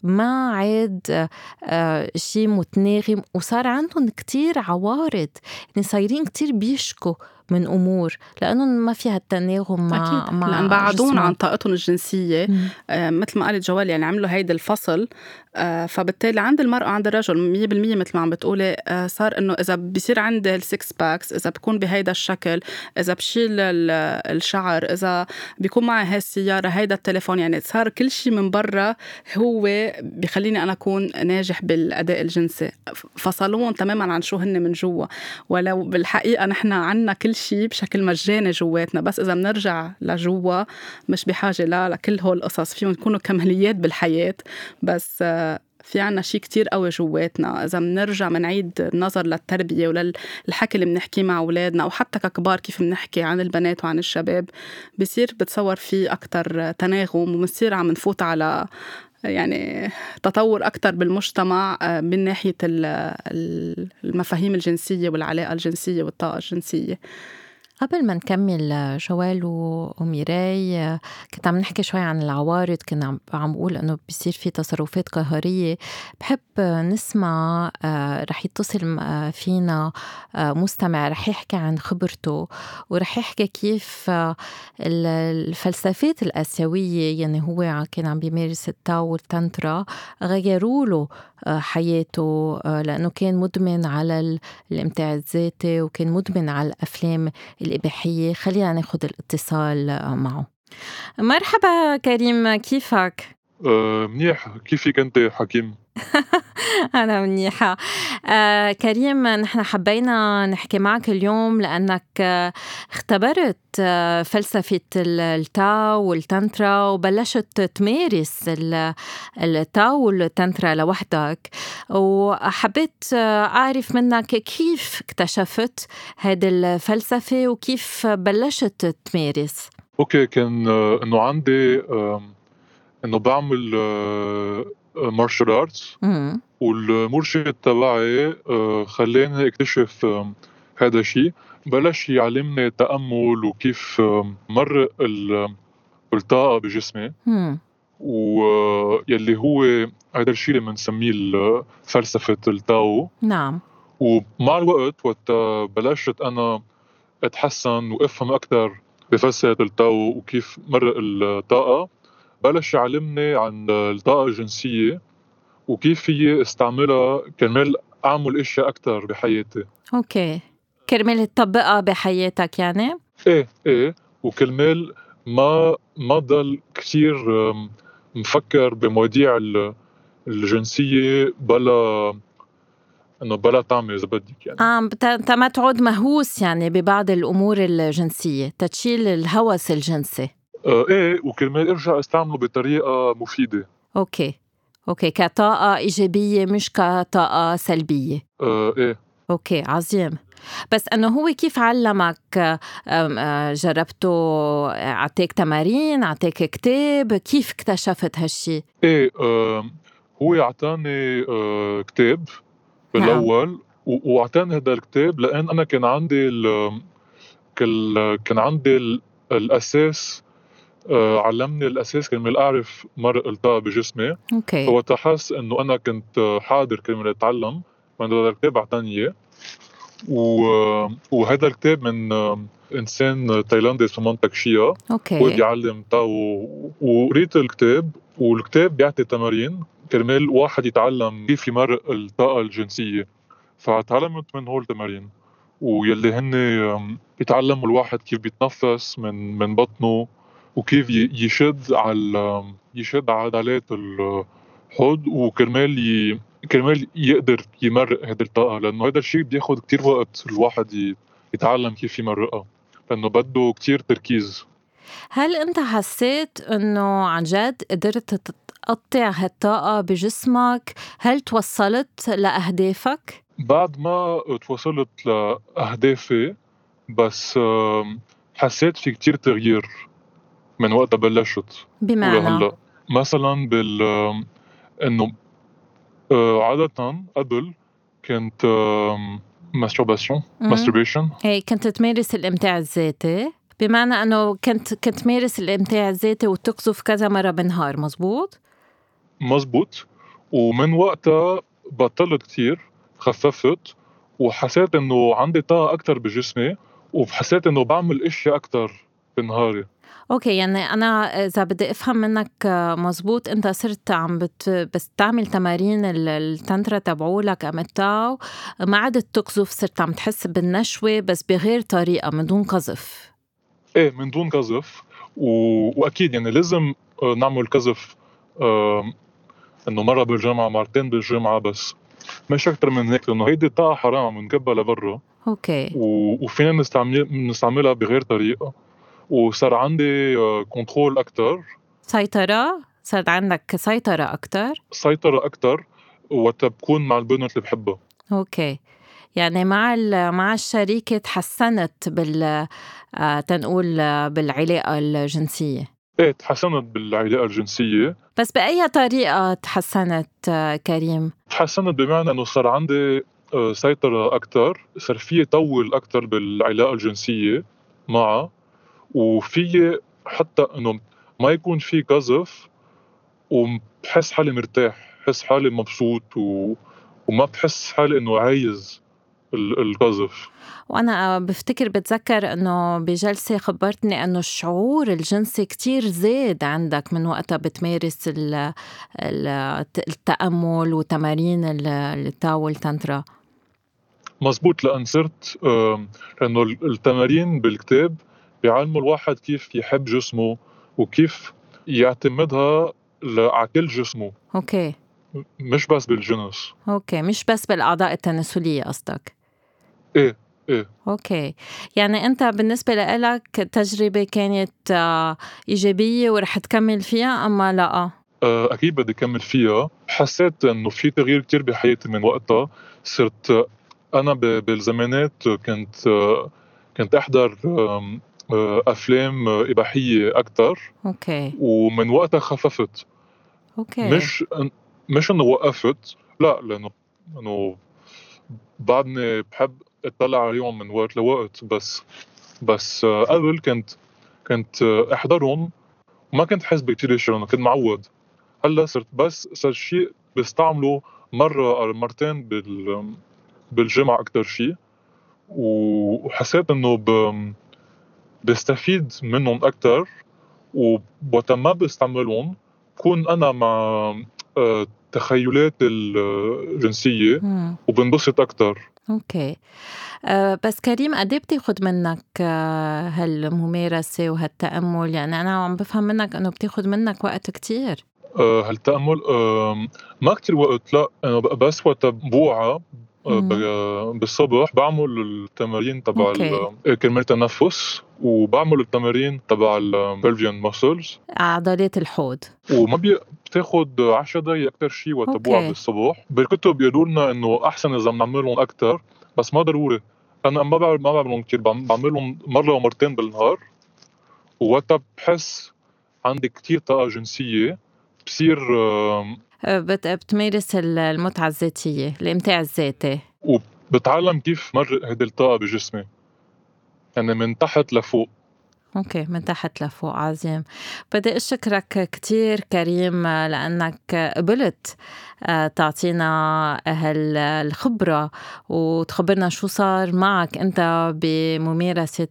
ما عاد آه شيء متناغم، وصار عندهم كتير عوارض. يعني صايرين كتير بيشكوا من أمور لأنهم ما فيها التناغم مع مع لأن بعدون عن طاقتهم الجنسية. آه مثل ما قالت جوال يعني عملوا هيدا الفصل. آه فبالتالي عند المرأة عند الرجل مية بالمية مثل ما عم بتقولي. آه صار إنه إذا بيصير عندي السكس باكس، إذا بكون بهيدا الشكل، إذا بشيل الشعر، إذا بيكون معي هاي السيارة، هيدا التليفون، يعني صار كل شيء من برا هو بيخليني أنا أكون ناجح بالأداء الجنسي. فصلوهم تماماً عن شو هن من جوا، ولو بالحقيقة نحن عنا كل شيء بشكل مجاني جواتنا. بس إذا بنرجع لجوا مش بحاجة لا لكل هول القصص، فيهم يكونوا كماليات بالحياة بس في عنا شيء كتير قوي جواتنا. إذا بنرجع منعيد النظر للتربية وللحكي اللي بنحكي مع أولادنا، وحتى ككبار كيف بنحكي عن البنات وعن الشباب، بصير بتصور فيه أكتر تناغم، وبنصير عم نفوت على يعني تطور أكتر بالمجتمع من ناحية المفاهيم الجنسية والعلاقة الجنسية والطاقة الجنسية. قبل ما نكمل جوال وميراي، كنت عم نحكي شوي عن العوارض، كنا عم بقول أنه بيصير في تصرفات قهرية. بحب نسمع، رح يتصل فينا مستمع رح يحكي عن خبرته، ورح يحكي كيف الفلسفات الآسيوية، يعني هو كان عم بيمارس التاو والتانترا، غيروا له حياته لأنه كان مدمن على الامتاع الذاتي وكان مدمن على الأفلام الإباحية. خلينا ناخد الاتصال معه. مرحبا كريم، كيفك؟ أه منيح، كيفك أنت حكيم؟ أنا منيحة. أه كريم، نحن حبينا نحكي معك اليوم لأنك اختبرت فلسفة التاو والتانترا وبلشت تمارس التاو والتانترا لوحدك، وحبيت أعرف منك كيف اكتشفت هذه الفلسفة وكيف بلشت تمارس. أوكي، كان أنه عندي أنه بعمل مارشال آرتس، والمرشد تبعي خلاني اكتشف هذا الشيء. بلش يعلمني التأمل وكيف مرق الطاقة بجسمي، ويلي هو هذا الشيء اللي بنسميه فلسفة التاو. نعم. ومع الوقت وقت بلشت أنا أتحسن وأفهم أكثر بفلسفة التاو وكيف مرق الطاقة، بلش يعلمني عن الطاقة الجنسية وكيف هي استعملها كرمال أعمل إشياء أكتر بحياتي. أوكي، كرمال تطبقها بحياتك يعني؟ إيه إيه، وكرمال ما ما ضل كتير مفكر بمواضيع الجنسية بلا إنه بلا طعمة إذا بدك يعني. آه أنت ما تعود مهووس يعني ببعض الأمور الجنسية، تتشيل الهوس الجنسي. إيه، وكرمال أرجع أستعمله بطريقة مفيدة. أوكي أوكي، كطاقة إيجابية مش كطاقة سلبية. آه إيه. أوكي، عظيم. بس أنه هو كيف علمك؟ جربته، عطيك تمارين، عطيك كتاب، كيف اكتشفت هالشي؟ إيه، آه هو عطاني آه كتاب بالأول. نعم. وعطاني هذا الكتاب لأن أنا كان عندي ال كان عندي ال الأساس. آه علمني الأساس كرمال أعرف مرق الطاقة بجسمي. أوكي. فوقتها حس إنه أنا كنت حاضر كرمال أتعلم من هذا الكتاب، أعطاني إياه وهذا الكتاب من إنسان تايلاندي اسمه مانتاك شيا، هو بيعلم تا. وقريت الكتاب، والكتاب بيعطي تمارين كرمال واحد يتعلم كيف يمرق الطاقة الجنسية. فتعلمت من هول التمارين، ويلي هن بيتعلموا الواحد كيف بيتنفس من من بطنه، وكيف يشد على يشد على عضلات الحوض، وكرمال ي... كرمال يقدر يمرق هذه الطاقة، لأنه هذا الشيء بياخد كتير وقت الواحد يتعلم كيف يمرقها، لأنه بده كتير تركيز. هل أنت حسيت أنه عن جد قدرت تقطع هالطاقة بجسمك؟ هل توصلت لأهدافك؟ بعد ما توصلت لأهدافي، بس حسيت في كتير تغيير من وقت بلشت. بمعنى؟ مثلا بال أنه عادة قبل كنت ماستربيشن ماستربيشن اي كنت تمارس الامتاع الذاتي، بمعنى انه كنت كنت تمارس الامتاع الذاتي وتقذف كذا مره بالنهار. مزبوط مزبوط ومن وقتها بطلت كتير، خففت، وحسيت انه عندي طاقه اكثر بجسمي، وحسيت انه بعمل اشياء اكثر بنهاري. اوكي، يعني انا اذا بدي افهم منك مزبوط، انت صرت عم بت بس تعمل تمارين التانترا تبعولك ام التاو، ما عاد تقذف، صرت عم تحس بالنشوه بس بغير طريقه، من دون قذف. ايه، من دون قذف. و... واكيد يعني لازم نعمل قذف، آه... انه مره بالجمعه، مرتين بالجمعه، بس مش اكثر من هيك، لانه هيدي طاقه حرام بنكبها لبره. اوكي. و... وفينا نستعمل... نستعملها بغير طريقه، وصار عندي كنترول أكتر، سيطرة. صار عندك سيطرة أكتر سيطرة أكتر وتبكون مع البنت اللي بحبها. أوكي، يعني مع مع الشريكة تحسنت بال تنقول بالعلاقة الجنسية. إيه، تحسنت بالعلاقة الجنسية. بس بأي طريقة تحسنت كريم؟ تحسنت بمعنى أنه صار عندي سيطرة أكتر، صار فيه طول أكتر بالعلاقة الجنسية معه، وفي حتى انه ما يكون في قذف، وبحس حالي مرتاح، بحس حالي مبسوط، و... وما بحس حالي انه عايز القذف. وانا بفتكر بتذكر انه بجلسه خبرتني انه الشعور الجنسي كتير زاد عندك من وقتها بتمارس ال... التامل وتمارين التاول تانترا. مزبوط، لان صرت لانه التمارين بالكتاب بيعلموا الواحد كيف يحب جسمه، وكيف يعتمدها على كل جسمه. أوكي، مش بس بالجنس. أوكي، مش بس بالأعضاء التناسلية قصدك؟ إيه إيه. أوكي، يعني أنت بالنسبة لك تجربة كانت إيجابية ورح تكمل فيها أما لا؟ أكيد بدي كمل فيها. حسيت أنه في تغيير كتير بحياتي من وقتها. صرت أنا بالزمانات كنت كنت أحضر أفلام إباحية أكتر. أوكي. ومن وقتها خففت. أوكي. مش مش إنه وقفت، لا، لأنه إنه بعدني بحب أطلع اليوم من وقت لوقت، بس بس قبل كنت كنت أحضرهم وما كنت حاسس بكتير شيء، أنا كنت معود. هلا صرت بس صار شيء بستعمله مرة أو مرتين بال بالجمعة أكتر شيء، وحسيت إنه ب بستفيد منهم أكتر، وبتم ما بستعملهم بكون أنا مع تخيلات الجنسية وبنبسط أكتر. أوكي، أه بس كريم، قد ايه بتاخد منك هالممارسة وهالتأمل؟ يعني أنا عم بفهم منك أنه بتاخد منك وقت كتير. أه هالتأمل أه ما كتير وقت، لا، أنا بس وقت بوعة بالصبح بعمل التمارين تبع كرمال التنفس، وبعمل التمارين تبع البلفيان ماسلز، عضلات الحوض، وما بتاخد عشر دقايق أكتر شيء وتبوع بالصبح. بالكتب يقولوا لنا إنه أحسن إذا بنعملهم أكتر، بس ما ضروري. أنا ما بعمل ما بعملهم كتير، بعملهم مرة ومرتين بالنهار، وقتها بحس عندي كتير طاقة جنسية، بصير بتمارس المتعة الذاتية، الامتاع الذاتي، وبتعلم كيف مرق هذه الطاقة بجسمي، يعني من تحت لفوق. اوكي، من تحت لفوق. عظيم. بدي اشكرك كتير كريم لانك قبلت تعطينا هالخبرة وتخبرنا شو صار معك انت بممارسة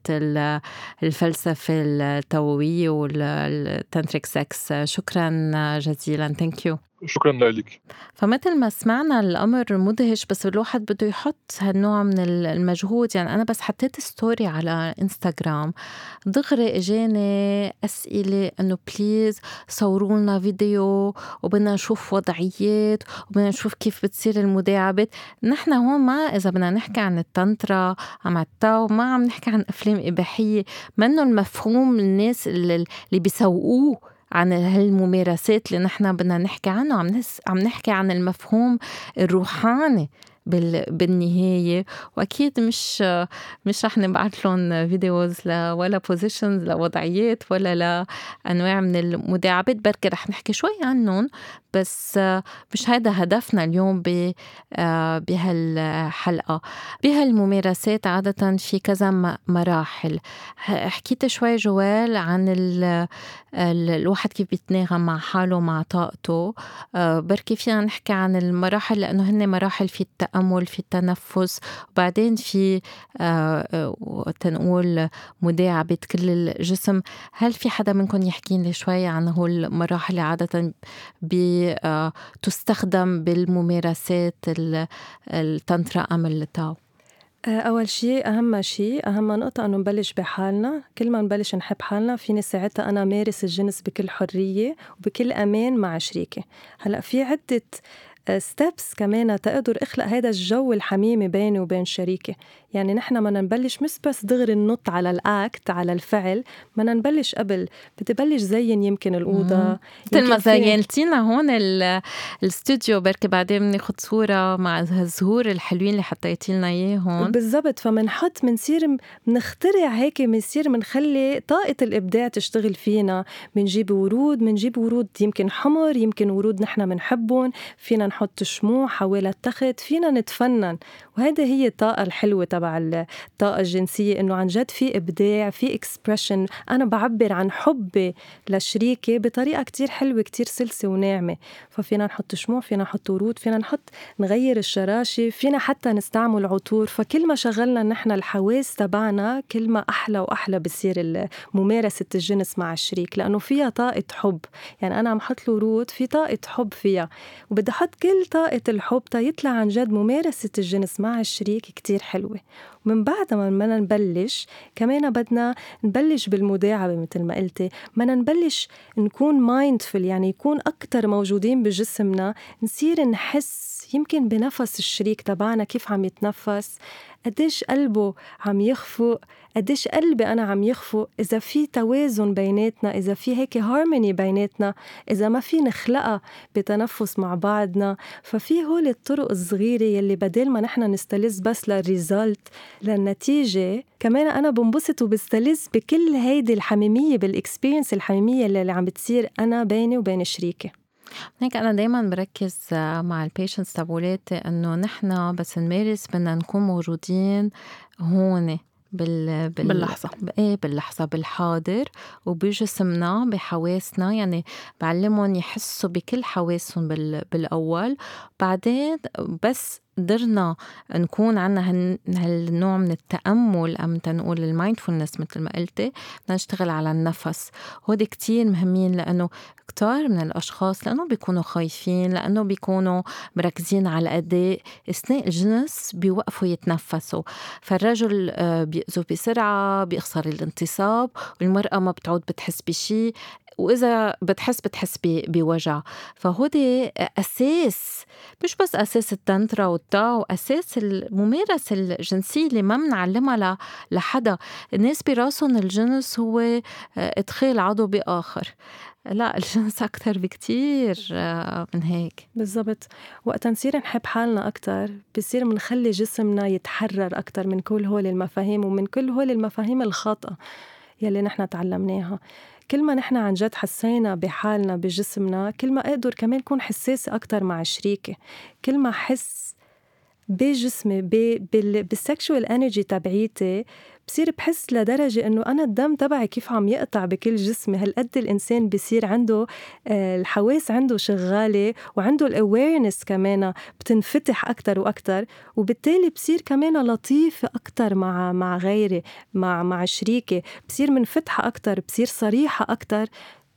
الفلسفة التووية والتنتريك سكس. شكرا جزيلا. Thank you. شكرا لك. فمثل ما سمعنا الأمر مدهش، بس الواحد بده يحط هالنوع من المجهود. يعني أنا بس حطيت ستوري على إنستغرام دغري إجاني أسئلة أنه بليز صوروا لنا فيديو وبدنا نشوف وضعيات وبدنا نشوف كيف بتصير المداعبات. نحن هون ما إذا بدنا نحكي عن التنترا عم التاو ما عم نحكي عن أفلام إباحية، منه المفهوم الناس اللي بيسوقوه عن هالممارسات اللي نحن بدنا نحكي عنه. عم, نس... عم نحكي عن المفهوم الروحاني بال... بالنهاية. وأكيد مش مش رح نبعت لهم فيديوز لا ولا بوزيشنز لوضعيات ولا لأنواع من المداعبات، بركي رح نحكي شوي عنهم، بس مش هذا هدفنا اليوم ب... بهالحلقة. بهالممارسات عادة في كذا مراحل. حكيت شوي جوال عن ال... الواحد كيف بيتناغم مع حاله مع طاقته. بركي فينا نحكي عن المراحل لأنه هن مراحل في التأمل في التنفس، وبعدين في تنقول مداعبة كل الجسم. هل في حدا منكم يحكين لي شوي عن هالمراحل اللي عادة بتستخدم بالممارسات التنترا أم التاو؟ أول شيء أهم شيء أهم نقطة أنه نبلش بحالنا. كل ما نبلش نحب حالنا فيني ساعتها أنا مارس الجنس بكل حرية وبكل أمان مع شريكي. هلأ في عدة ستبس كمان تقدر اخلق هذا الجو الحميمي بيني وبين شريكي. يعني نحن ما نبلش مش بس دغري النط على الاكت على الفعل، ما نبلش قبل. بتبلش زين يمكن الاوضه مثل ما زينتينا هون الاستوديو، بركي بعدين بناخذ صوره مع هالزهور الحلوين اللي حطيتي لنا اياهم بالضبط. فمنحط منصير بنخترع هيك، بنصير بنخلي طاقه الابداع تشتغل فينا. بنجيب ورود بنجيب ورود يمكن حمر يمكن ورود نحن بنحبهم، فينا نحط شموع حوالي التخت، فينا نتفنن. وهذا هي الطاقة الحلوة تبع الطاقة الجنسية، إنه عن جد في إبداع في إكسبرشن. أنا بعبر عن حبي لشريكي بطريقة كتير حلوة كتير سلسة وناعمة. ففينا نحط شموع، فينا نحط ورود، فينا نحط نغير الشراشي، فينا حتى نستعمل عطور. فكل ما شغلنا نحن الحواس تبعنا كل ما أحلى وأحلى بصير ممارسة الجنس مع الشريك، لأنه فيها طاقة حب. يعني أنا عم حط له ورود في طاقة حب فيها، وبدي حط كل طاقة الحب تا يطلع عن جد ممارسة الجنس مع الشريك كتير حلوة. ومن بعد ما بدنا نبلش كمان بدنا نبلش بالمداعبة مثل ما قلتي. بدنا نبلش نكون مايندفول، يعني يكون أكتر موجودين بجسمنا. نصير نحس يمكن بنفس الشريك تبعنا كيف عم يتنفس، قديش قلبه عم يخفق، قديش قلبي أنا عم يخفق. إذا في توازن بيناتنا، إذا في هيك هارموني بيناتنا، إذا ما في نخلقها بتنفس مع بعضنا. ففي هول الطرق الصغيرة يلي بدل ما نحن نستلز بس للريزالت للنتيجة، كمان أنا بنبسط وبستلز بكل هيدي الحميمية بالإكسبيرينس الحميمية اللي عم بتصير أنا بيني وبين شريكي. هيك أنا دايماً بركز مع البيشنتس تبولاتي أنه نحن بس نمارس بدنا نكون موجودين هون بال... بال... باللحظة إيه باللحظة بالحاضر وبجسمنا بحواسنا. يعني بعلمهم يحسوا بكل حواسهم بال... بالأول، بعدين بس قدرنا نكون عنا هالنوع من التأمل أم تنقول المايندفولنس مثل ما قلتي، بدنا نشتغل على النفس. هودي كتير مهمين لأنه كتار من الأشخاص لأنه بيكونوا خايفين، لأنه بيكونوا مركزين على الأداء أثناء الجنس بيوقفوا يتنفسوا. فالرجل بيأذوا بسرعة، بيخسر الانتصاب، والمرأة ما بتعود بتحس بشي، وإذا بتحس بتحس بوجع. فهودي أساس، مش بس أساس التنترا والتاو، أساس الممارسة الجنسية اللي ما منعلمها لحدا. الناس براسهم الجنس هو إدخال عضو بآخر، لا، الجنس أكتر بكتير من هيك. بالضبط. وقت نصير نحب حالنا أكتر بصير منخلي جسمنا يتحرر أكتر من كل هول المفاهيم ومن كل هول المفاهيم الخاطئة يلي نحن تعلمناها. كل ما نحن عن جد حسينا بحالنا بجسمنا كل ما أقدر كمان كون حساسة أكتر مع شريكي. كل ما أحس بجسمي بالسكشوال انرجي تبعيتي بصير بحس لدرجة أنه أنا الدم تبعي كيف عم يقطع بكل جسمي. هالقد الإنسان بصير عنده الحواس عنده شغالة وعنده الأويرنس كمان بتنفتح أكتر وأكتر، وبالتالي بصير كمان لطيف أكتر مع مع غيري، مع مع شريكي، بصير منفتحة أكتر، بصير صريحة أكتر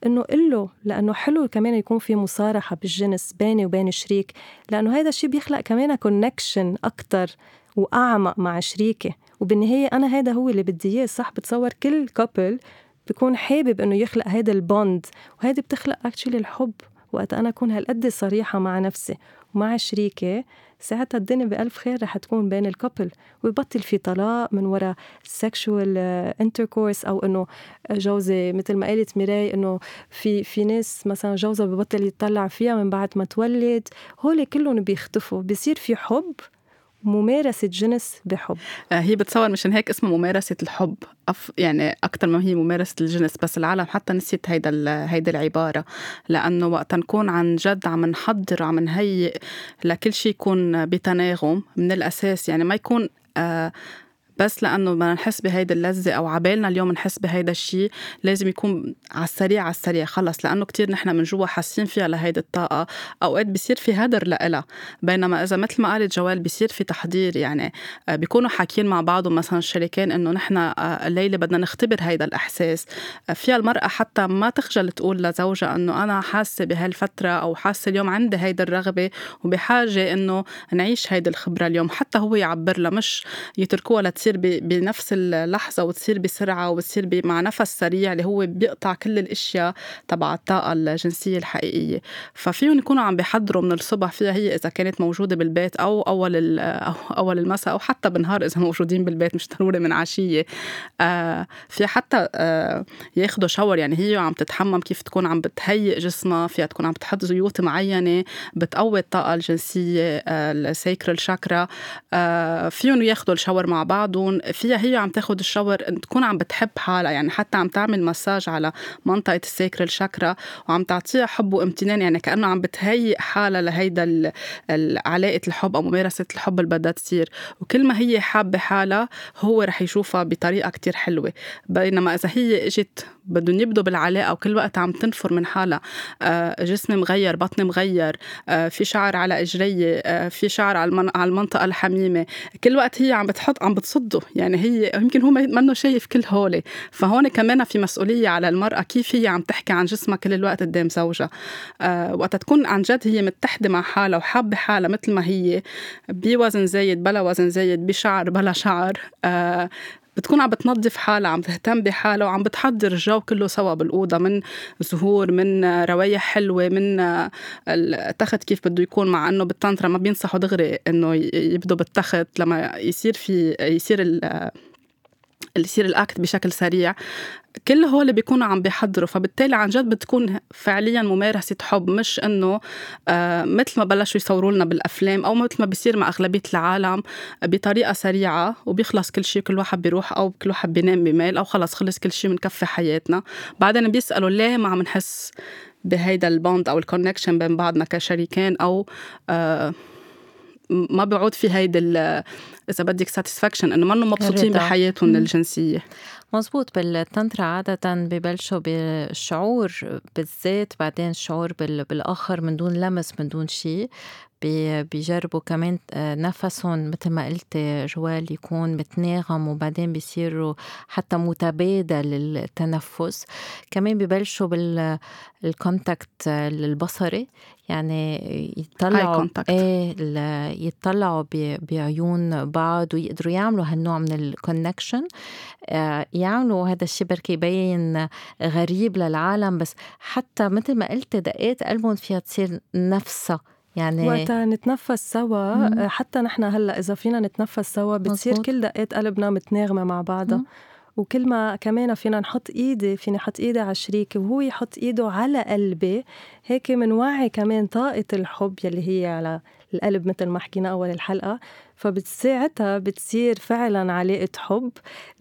إنه قله، لأنه حلو كمان يكون في مصارحة بالجنس بيني وبين شريك، لأنه هذا الشيء بيخلق كمان كونكشن أكتر وأعمق مع شريكي. وبالنهاية أنا هذا هو اللي بدي إياه، صح؟ بتصور كل كابل بيكون حابب إنه يخلق هذا البوند، وهذه بتخلق أكشلي الحب. وقت أنا أكون هالقد صريحة مع نفسي ومع شريكي، ساعتها الدنيا بألف خير رح تكون بين الكابل، ويبطل في طلاق من وراء سكشوال انتركورس، أو إنه جوزة مثل ما قالت ميراي إنه في في ناس مثلا جوزة ببطل يتطلع فيها من بعد ما تولد، هول كلهم بيختفوا، بيصير في حب، ممارسة جنس بحب. هي بتصور مشان هيك اسمها ممارسة الحب أف يعني أكتر ما هي ممارسة الجنس، بس العالم حتى نسيت هيدا هيدا العبارة، لأنه وقت نكون عن جد عم نحضر عم نهيئ لكل شيء يكون بتناغم من الأساس، يعني ما يكون آه بس لأنه ما نحس بهيدا اللذة أو عبالنا اليوم نحس بهيدا الشيء لازم يكون على السريع على السريع خلص، لأنه كتير نحن من جوا حاسين فيها لهيدا الطاقة. أوقات بيصير في هدر لإلها، بينما إذا مثل ما قالت جوال بيصير في تحضير، يعني بيكونوا حاكين مع بعضهم مثلا الشريكين إنه نحن الليلة بدنا نختبر هيدا الإحساس. فيها المرأة حتى ما تخجل تقول لزوجها إنه أنا حاسة بهالفترة أو حاسة اليوم عندي هيدا الرغبة وبحاجة إنه نعيش هيدا الخبرة اليوم، حتى هو يعبر لها، مش يتركوها تصير بنفس اللحظة وتصير بسرعة وتصير مع نفس سريع اللي هو بيقطع كل الأشياء تبع الطاقة الجنسية الحقيقية. ففيهم يكونوا عم بيحضروا من الصبح فيها هي إذا كانت موجودة بالبيت أو أول أول المساء أو حتى بالنهار إذا موجودين بالبيت، مش ضروري من عشية. آه في حتى آه ياخدوا شاور، يعني هي عم تتحمم كيف تكون عم بتهيئ جسمها، فيها تكون عم بتحط زيوت معينة بتقوي الطاقة الجنسية آه الساكرال شاكرا. آه فيهم ياخدوا الشاور مع بعض، فيها هي عم تاخد الشاور تكون عم بتحب حالها، يعني حتى عم تعمل مساج على منطقة الساكرال شاكرا وعم تعطيها حب وامتنان، يعني كأنه عم بتهيئ حالها لهيدا علاقة الحب أو ممارسة الحب اللي بدها تصير. وكل ما هي حابة حالها هو رح يشوفها بطريقة كتير حلوة، بينما إذا هي إجت بدهم يبدوا بالعلاقة وكل وقت عم تنفر من حالها، جسمي مغير، بطني مغير، في شعر على إجري، في شعر على المنطقة الحميمة، كل وقت هي عم بتحط عم بتصده، يعني هي يمكن هو منه شايف كل هولي. فهون كمان في مسؤولية على المرأة كيف هي عم تحكي عن جسمها كل الوقت قدام زوجها. وقت تكون عن جد هي متحدة مع حالها وحابة حالها مثل ما هي، بوزن زايد بلا وزن زايد، بشعر بلا شعر، بتكون عم بتنظف حالها، عم تهتم بحالها، وعم بتحضر الجو كله سوا بالأوضة، من زهور، من روايح حلوة، من التخت كيف بده يكون. مع أنه بالتانترا ما بينصحوا دغري أنه يبدو بالتخت، لما يصير في يصير ال يصير الأكت بشكل سريع كل هو اللي بيكونوا عم بيحضروا. فبالتالي عن جد بتكون فعليا ممارسة حب، مش إنه آه مثل ما بلشوا يصوروا لنا بالأفلام أو مثل ما بيصير مع أغلبية العالم بطريقة سريعة وبيخلص كل شيء، كل واحد بيروح أو كل واحد بينام بميل أو خلص خلص كل شيء منكفي حياتنا. بعدين بيسألوا ليه ما عم نحس بهيدا البوند أو الكونكشن بين بعضنا كشريكين، أو آه ما بيعود في هيدا إذا بدك ساتسفاكشن إنه ما هم مبسوطين بحياتهم الجنسية. مزبوط. بالتانترا عادة ببلشوا بالشعور بالذات، بعدين الشعور بالآخر من دون لمس من دون شيء، بيجربوا كمان نفسهم مثل ما قلت جوال يكون متناغم، وبعدين بيصيروا حتى متبادل التنفس. كمان ببلشوا بالكونتاكت البصري، يعني يطلعوا ايه يطلعوا بعيون بعض ويقدروا يعملوا هالنوع من الكونكشن. يعملوا هذا الشيء بركي يبين غريب للعالم، بس حتى مثل ما قلت دقات قلبهم فيها تصير نفسها، يعني وقتها نتنفس سوا. مم. حتى نحن هلأ إذا فينا نتنفس سوا بتصير مزبوط. كل دقات قلبنا متناغمة مع بعضها، وكل ما كمان فينا نحط إيدي فينا نحط إيدي على شريكي وهو يحط إيده على قلبي، هيك منوعي كمان طاقة الحب يلي هي على القلب مثل ما حكينا أول الحلقة. فبتساعتها بتصير فعلا علاقة حب،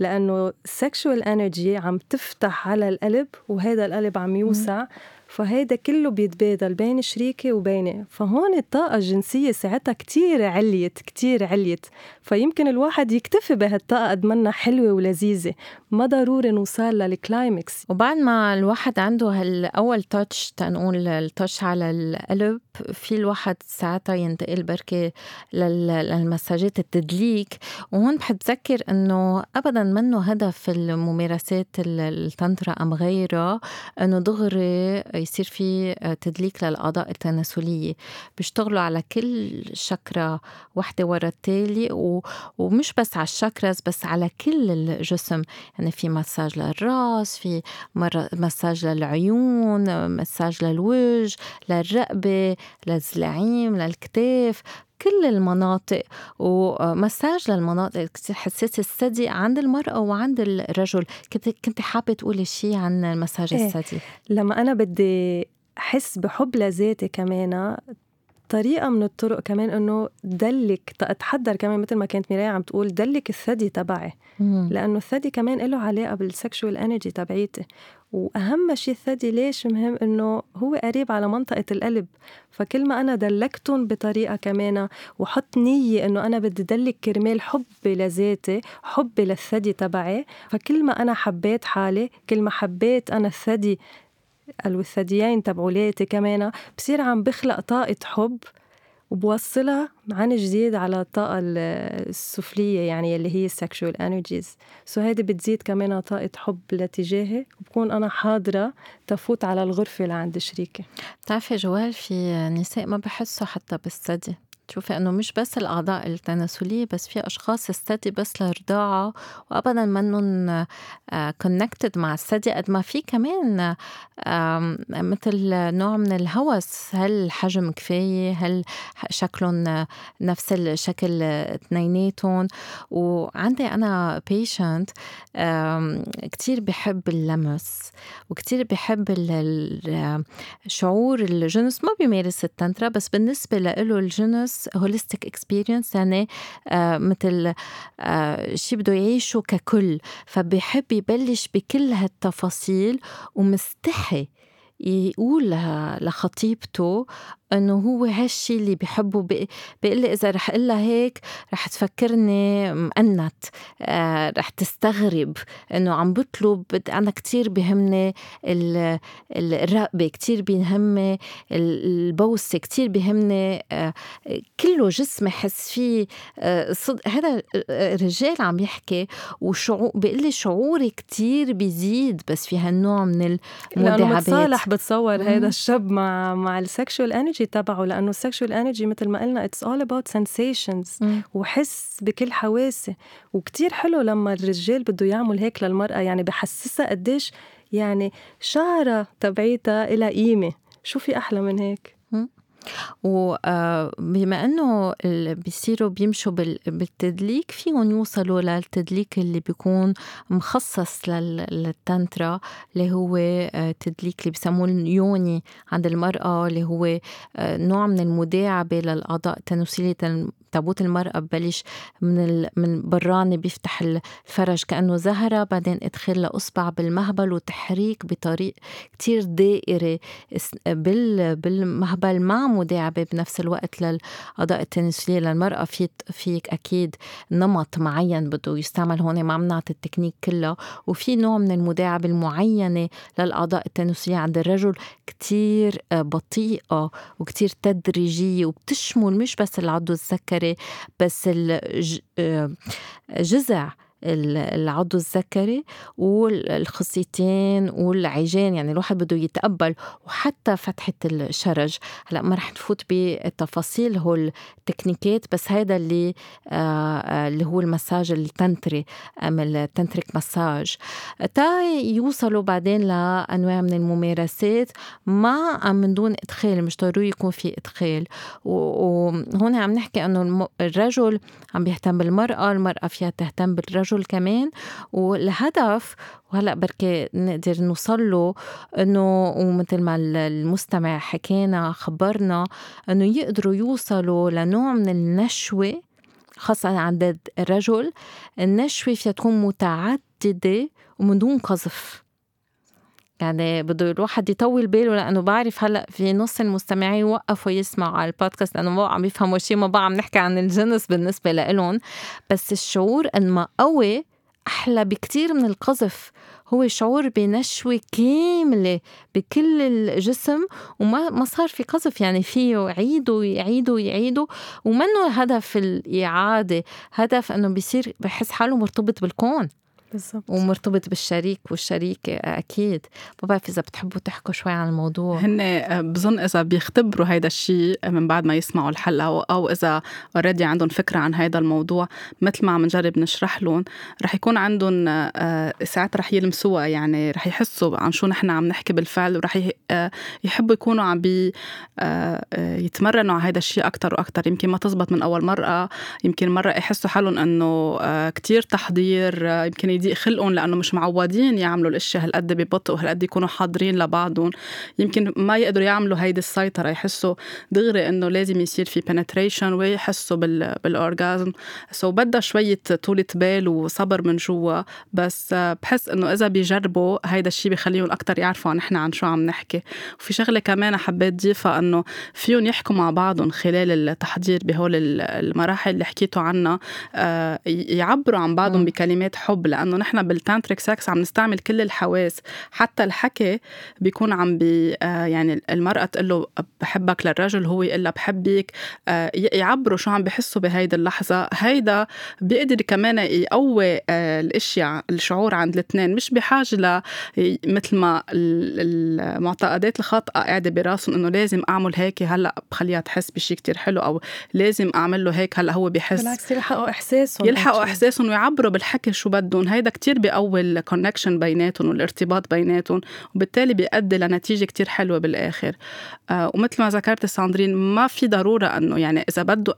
لأنه sexual energy عم تفتح على القلب وهذا القلب عم يوسع. مم. فهيدا كله بيتبادل بين شريكي وبيني. فهون الطاقة الجنسية ساعتها كتير عليت كتير عليت فيمكن الواحد يكتفي بهالطاقة قد منا حلوة ولذيذة، ما ضروري نوصل للكلايمكس. وبعد ما الواحد عنده هالأول تاتش، تنقول التاتش على القلب، في الواحد ساعتها ينتقل بركة للمساجات التدليك. وهون بحب أذكر أنه أبداً منه هدف الممارسات التنترا أم غيرها أنه دغري يصير في تدليك للأعضاء التناسلية، بيشتغلوا على كل شكرة واحدة ورا التالي، و... ومش بس على الشكرز بس على كل الجسم، يعني في مساج للرأس، في مر... مساج للعيون، مساج للوجه، للرقبة، للزلعيم، للكتاف، كل المناطق، ومساج للمناطق الحساسة الثدي عند المرأة وعند الرجل. كنت كنت حابة تقولي شيء عن المساج الثدي؟ لما أنا بدي أحس بحب لذاتي كمان، طريقة من الطرق كمان أنه دلك أتحضر كمان مثل ما كانت ميرايا عم تقول، دلك الثدي تبعي، لأنه الثدي كمان له علاقة بالسكشوال انرجي تبعيته. وأهم شيء الثدي ليش مهم؟ أنه هو قريب على منطقة القلب، فكل ما أنا دلكتهم بطريقة كمان وحط نية أنه أنا بدي دلك كرمال حبي لذاتي، حبي للثدي تبعي، فكل ما أنا حبيت حالي، كل ما حبيت أنا الثدي الوثديين تبعولاتي كمان، بصير عم بخلق طاقة حب وبوصلها عن جديد على الطاقة السفلية، يعني اللي هي sexual energies. سو هيدي بتزيد كمان طاقة حب لاتجاهي، وبكون أنا حاضرة تفوت على الغرفة اللي عند شريكي. بتعرفي جوال في نساء ما بحسوا حتى بالثدي، تشوفي أنه مش بس الأعضاء التناسلية بس، في أشخاص الثدي بس لرضاعة وأبداً منهم connected مع الثدي قد ما في كمان مثل نوع من الهوس. هل حجم كفاية؟ هل شكلهم نفس الشكل اثنيناتهم؟ وعندي أنا patient كتير بحب اللمس وكتير بحب الشعور الجنس، ما بيمارس التنترا بس بالنسبة له الجنس هوليستيك اكسبيرينس، يعني آه مثل آه شيء بده يعيشه ككل، فبيحب يبلش بكل هالتفاصيل ومستحي يقول لخطيبته انه هو هالشي اللي بحبه. بيقول لي اذا رح اقول لها هيك رح تفكرني مقنت، آه رح تستغرب انه عم بطلب. انا كتير بهمني الرقبه، كتير بيهمني البوسه، كتير بيهمني آه كله جسمي حس فيه آه صدق. هذا رجال عم يحكي وشعور، بيقول لي شعوري كتير بيزيد بس في هالنوع من المداعبات. صالح بتصور هذا الشاب مع مع السكشوال انرجي تبعه، لانه السكشوال انرجي مثل ما قلنا اتس اول اباوت سنسيشنز وحس بكل حواسه. وكتير حلو لما الرجال بده يعمل هيك للمراه، يعني بحسسها قديش يعني شعره تبعيتها إلى قيمه. شو في احلى من هيك؟ وبما أنه بيصيروا بيمشوا بالتدليك، فيهم يوصلوا للتدليك اللي بيكون مخصص للتنترا، اللي هو تدليك اللي بيسموه اليوني عند المرأة، اللي هو نوع من المداعبة للأعضاء التناسلية. تابوت المرأة ببلش من من براني، بيفتح الفرج كأنه زهرة، بعدين ادخل لأصبع بالمهبل وتحريك بطريق كتير دائري بالمهبل مع مداعبة بنفس الوقت للأعضاء التناسلية للمرأة. في فيك أكيد نمط معين بده يستعمل هون، ما عم نعطي التكنيك كله. وفي نوع من المداعبة المعينة للأعضاء التناسلية عند الرجل كتير بطيئة وكتير تدريجية، وبتشمل مش بس العضو الذكري بس الجزع العضو الذكري والخصيتين والعجين، يعني الواحد بده يتقبل، وحتى فتحة الشرج. هلا ما رح نفوت بالتفاصيل هول التكنيكات، بس هذا اللي آه اللي هو المساج التنتري ام التنتريك مساج، تا يوصلوا بعدين لانواع من الممارسات مع من دون ادخال، مش ضروري يكون في ادخال. وهون عم نحكي انه الرجل عم بيهتم بالمرأة، المرأة فيها تهتم بالرجل كمان. والهدف، وهلأ بركة نقدر نوصل له، أنه ومثل ما المستمع حكينا خبرنا أنه يقدروا يوصلوا لنوع من النشوة، خاصة عند الرجل النشوة فيها تكون متعددة ومن دون قذف، يعني بده الواحد يطول باله، لأنه بعرف هلأ في نص المستمعين وقفوا يسمعوا على البودكاست لأنه ما عم يفهموا شيء، ما بقى عم نحكي عن الجنس بالنسبة لهم، بس الشعور إن ما قوي أحلى بكتير من القذف. هو شعور بنشوة كاملة بكل الجسم وما ما صار في قذف، يعني فيه يعيدوا ويعيدوا ويعيدوا، ومنه هدف الإعادة، هدف أنه بيصير بحس حاله مرتبط بالكون بالزبط. ومرتبط بالشريك والشريكة أكيد. ببعرف إذا بتحبوا تحكوا شوي عن الموضوع، هن بظن إذا بيختبروا هيدا الشيء من بعد ما يسمعوا الحلقة، أو إذا أردي عندهم فكرة عن هيدا الموضوع مثل ما عم نجرب نشرح لهم، رح يكون عندهم ساعات رح يلمسوها، يعني رح يحسوا عن شو نحن عم نحكي بالفعل، ورح يحبوا يكونوا عم بي يتمرنوا على هيدا الشيء أكتر وأكتر. يمكن ما تزبط من أول مرة، يمكن مرة يحسوا حالهم أنه كتير تحضير، يمكن يدي خلقهم لأنه مش معودين يعملوا الأشياء هالقد ببطء وهالقد يكونوا حاضرين لبعضهم، يمكن ما يقدروا يعملوا هيدي السيطرة، يحسوا دغري أنه لازم يصير في penetration ويحسوا بالأورغازم. سو بدها شوية طولة بال وصبر من جوا، بس بحس أنه إذا بيجربوا هيدا الشيء بيخليهم أكتر يعرفوا نحن عن شو عم نحكي. وفي شغلة كمان حبيت ضيفة، أنه فيهم يحكوا مع بعضهم خلال التحضير بهول المراحل اللي حكيتوا عنها، يعبروا عن بعضهم بكلمات حب، لأنه نحن بالتانتريك سكس عم نستعمل كل الحواس، حتى الحكي بيكون عم بي يعني المرأة تقول له بحبك للرجل، هو يقول لها بحبك، يعبروا شو عم بيحسوا بهيدا اللحظة. هيدا بيقدر كمان يقوي الأشياء الشعور عند الاثنين، مش بحاجة ل مثل ما المعتقدات الخاطئة قاعدة براسهم إنه لازم أعمل هيك هلا بخليها تحس بشي كتير حلو، أو لازم أعمل له هيك هلا هو بيحس. بالعكس يلحقوا إحساسهم، يلحقوا إحساسهم ويعبروا بالحكي شو بدهم. هيدا كتير بيقوي الكونكشن بيناتهم والارتباط بيناتهم، وبالتالي بيؤدي لنتيجة كتير حلوة بالآخر. آه ومثل ما ذكرت ساندرين، ما في ضرورة أنه يعني إذا بدو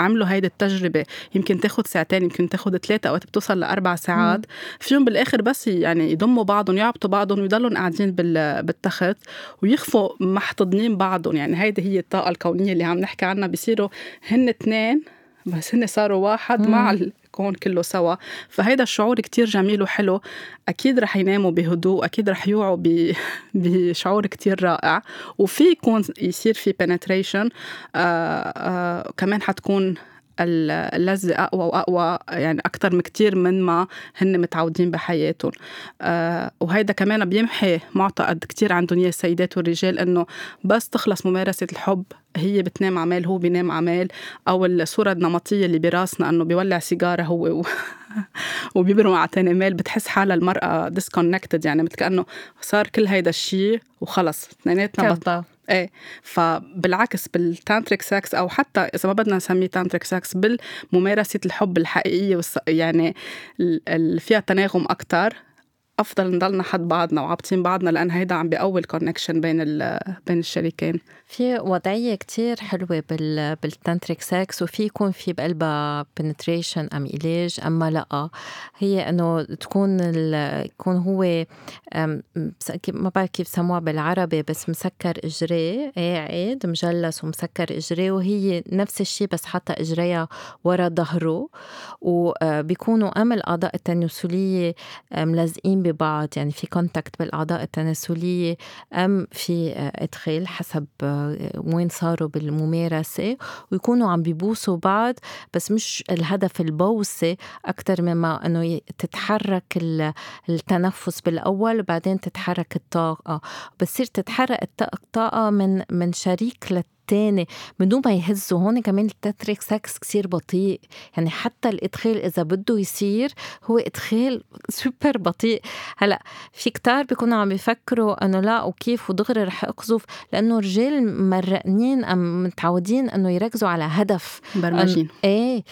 عملوا هيدا التجربة، يمكن تاخد ساعتين، يمكن تاخد ثلاثة، أو بتوصل لأربع ساعات م. فيهم بالآخر بس يعني يضموا بعضهم، يعبطوا بعضهم، ويضلون قاعدين بالتخت ويخفوا محتضنين بعضهم. يعني هيدا هي الطاقة الكونية اللي عم نحكي عنها، بيصيروا هن اثنين بس هن صاروا واحد م. مع كون كله سوا. فهيدا الشعور كتير جميل وحلو، أكيد رح يناموا بهدوء، أكيد رح يوعوا ب... بشعور كتير رائع، وفي يكون يصير في penetration آآ آآ كمان حتكون اللذة أقوى وأقوى، يعني أكتر مكتير من ما هن متعودين بحياتهم. أه وهيدا كمان بيمحي معتقد كتير عندهم يا السيدات والرجال، أنه بس تخلص ممارسة الحب هي بتنام عمال، هو بينام عمال، أو الصورة النمطية اللي براسنا أنه بيولع سيجارة هو و... وبيبرم على تاني مال. بتحس حالة المرأة disconnected، يعني مثل كأنه صار كل هيدا الشيء وخلص اثنيناتنا بطل ايه. فبالعكس بالتانتريك سكس، او حتى اذا ما بدنا نسميه تانتريك سكس، بالممارسه الحب الحقيقيه والص... يعني اللي فيها تناغم اكتر، افضل نضلنا حد بعضنا وعابطين بعضنا، لان هيدا عم بيقوي الكونكشن بين ال... بين الشريكين. في وضعيه كتير حلوه بال... بالتانتريك سكس، وفي يكون في بقلبها بنتريشن ام علاج، اما لا هي انه تكون ال... يكون هو أم... ما بعرف كيف سموها بالعربي، بس مسكر اجريه قاعد مجلس ومسكر اجريه، وهي نفس الشيء بس حتى اجريها ورا ظهره، وبيكونوا ام الاعضاء التناسليه ملازقين ببعض، يعني في كونتاكت بالأعضاء التناسلية، أم في إدخال حسب وين صاروا بالممارسة، ويكونوا عم بيبوسوا بعض، بس مش الهدف البوسة أكتر مما أنه تتحرك التنفس بالأول، وبعدين تتحرك الطاقة، بتصير تتحرك الطاقة من من شريك للتاني تاني بدون ما يهزوا. هون كمان التانتريك سكس كثير بطيء، يعني حتى الادخال اذا بده يصير هو ادخال سوبر بطيء. هلا في كتار بيكونوا عم بيفكروا انه لا وكيف ودغري رح اقذف، لانه رجال مرقنين ام متعودين انه يركزوا على هدف برمجين ايه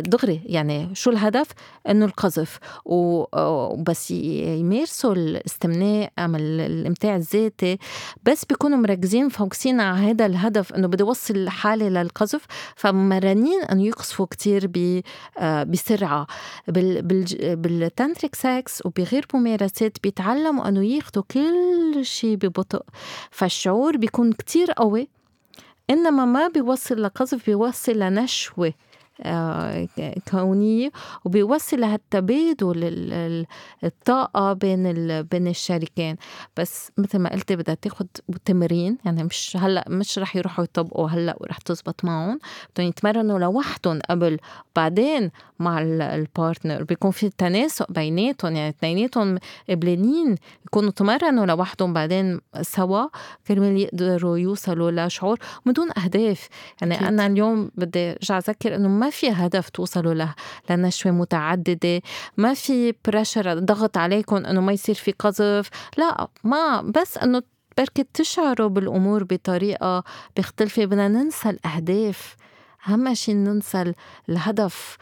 دغري، يعني شو الهدف انه القذف، وبس يمارسوا الاستمناء ام الامتاع الذاتي، بس بيكونوا مركزين فوكسين على هذا الهدف انه بده يوصل حاله للقذف، فمرنين انه يقصفوا كتير بسرعه. بالتانتريك سكس وبغير ممارسات بيتعلموا انه ياخذوا كل شيء ببطء، فالشعور بيكون كتير قوي، انما ما بيوصل لقذف، بيوصل لنشوه كونية، وبيوصل لهالتبادل الطاقة بين بين الشريكين. بس مثل ما قلت بدها تاخد تمرين، يعني مش هلا مش رح يروحوا يطبقوا هلا ورح تزبط معهم، بدهم يتمرنوا لوحدهم قبل، بعدين مع البارتنر بيكون في تناسق بيناتهم، يعني اثنيناتهم قبلانين يكونوا تمرنوا لوحدهم بعدين سوا كرمال يقدروا يوصلوا لشعور من دون أهداف. يعني كيت. أنا اليوم بدي أرجع أذكر إنه ما في هدف توصلوا له لنشوة متعددة، ما في بريشر ضغط عليكم إنه ما يصير في قذف، لا ما، بس إنه بركة تشعروا بالأمور بطريقة بيختلفة. بدنا ننسى الأهداف، أهم شيء ننسى الهدف،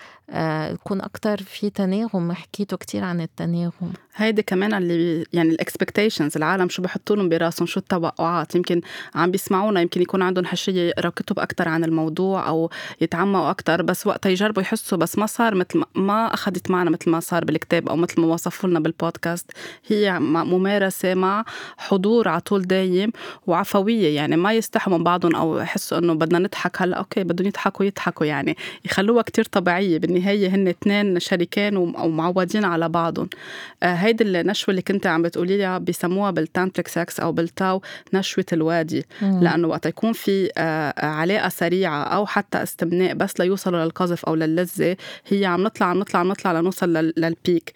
يكون آه، أكتر في تناغم. حكيتوا كتير عن التناغم، هيدا كمان اللي يعني الاكسبكتيشنز، العالم شو بحطوا لهم براسهم، شو التوقعات. يمكن عم بيسمعونا يمكن يكون عندهم حشية يقرأوا كتب أكتر عن الموضوع أو يتعمقوا أكتر، بس وقتها يجربوا يحسوا بس ما صار مثل ما أخذت معنا، مثل ما صار بالكتاب أو مثل ما وصفوا لنا بالبودكاست. هي ممارسة مع حضور على طول دايم وعفوية، يعني ما يستحوا من بعضهم أو يحسوا إنه بدنا نضحك هلا، أوكي بدهم يضحكوا يضحكوا، يعني يخلوها كتير طبيعية. النهاية هن اثنين شريكين ومعودين على بعضهم. هيدي النشوة اللي كنت عم بتقولي لها بيسموها بالتانتريك سكس أو بالتاو نشوة الوادي، مم. لأنه وقت يكون في علاقة سريعة أو حتى استمناء بس ليوصلوا للقذف أو للذة، هي عم نطلع عم نطلع عم نطلع لنوصل للبيك.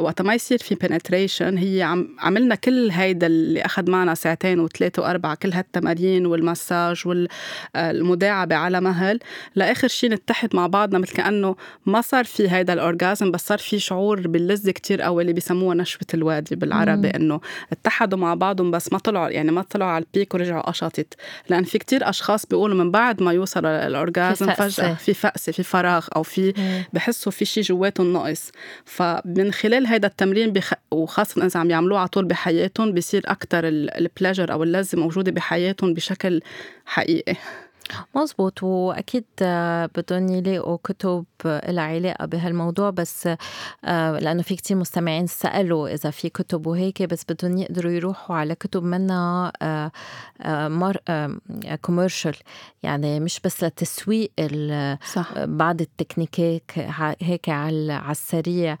وقت ما يصير في penetration، هي عم عملنا كل هيدا اللي أخذ معنا ساعتين وثلاثة وأربعة، كل هالتمارين والمساج والمداعبة على مهل، لآخر شيء نتحد مع بعضنا مثل كأنه ما صار في هيدا الأورجازم، بس صار في شعور باللذة كتير قوي اللي بيسموها نشوة الوادي بالعربي، إنه اتحدوا مع بعضهم بس ما طلعوا، يعني ما طلعوا على البيك ورجعوا قشطت. لأن في كتير أشخاص بيقولوا من بعد ما يوصل الأورجازم فجأة في فأس، في فراغ، أو في بحسوا في شيء جواتهم ناقص. ف من خلال هيدا التمرين بخ... وخاصة إذا عم يعملوه على طول بحياتهم، بيصير أكتر البلاجر أو اللذة موجودة بحياتهم بشكل حقيقي. مزبوط، وأكيد بدون يلاقوا كتب العلاقة بهالموضوع، بس لأنه في كتير مستمعين سألوا إذا في كتب وهيك، بس بدون يقدروا يروحوا على كتب منها كوميرشل، يعني مش بس لتسويق بعض التكنيكات هيك على السريع.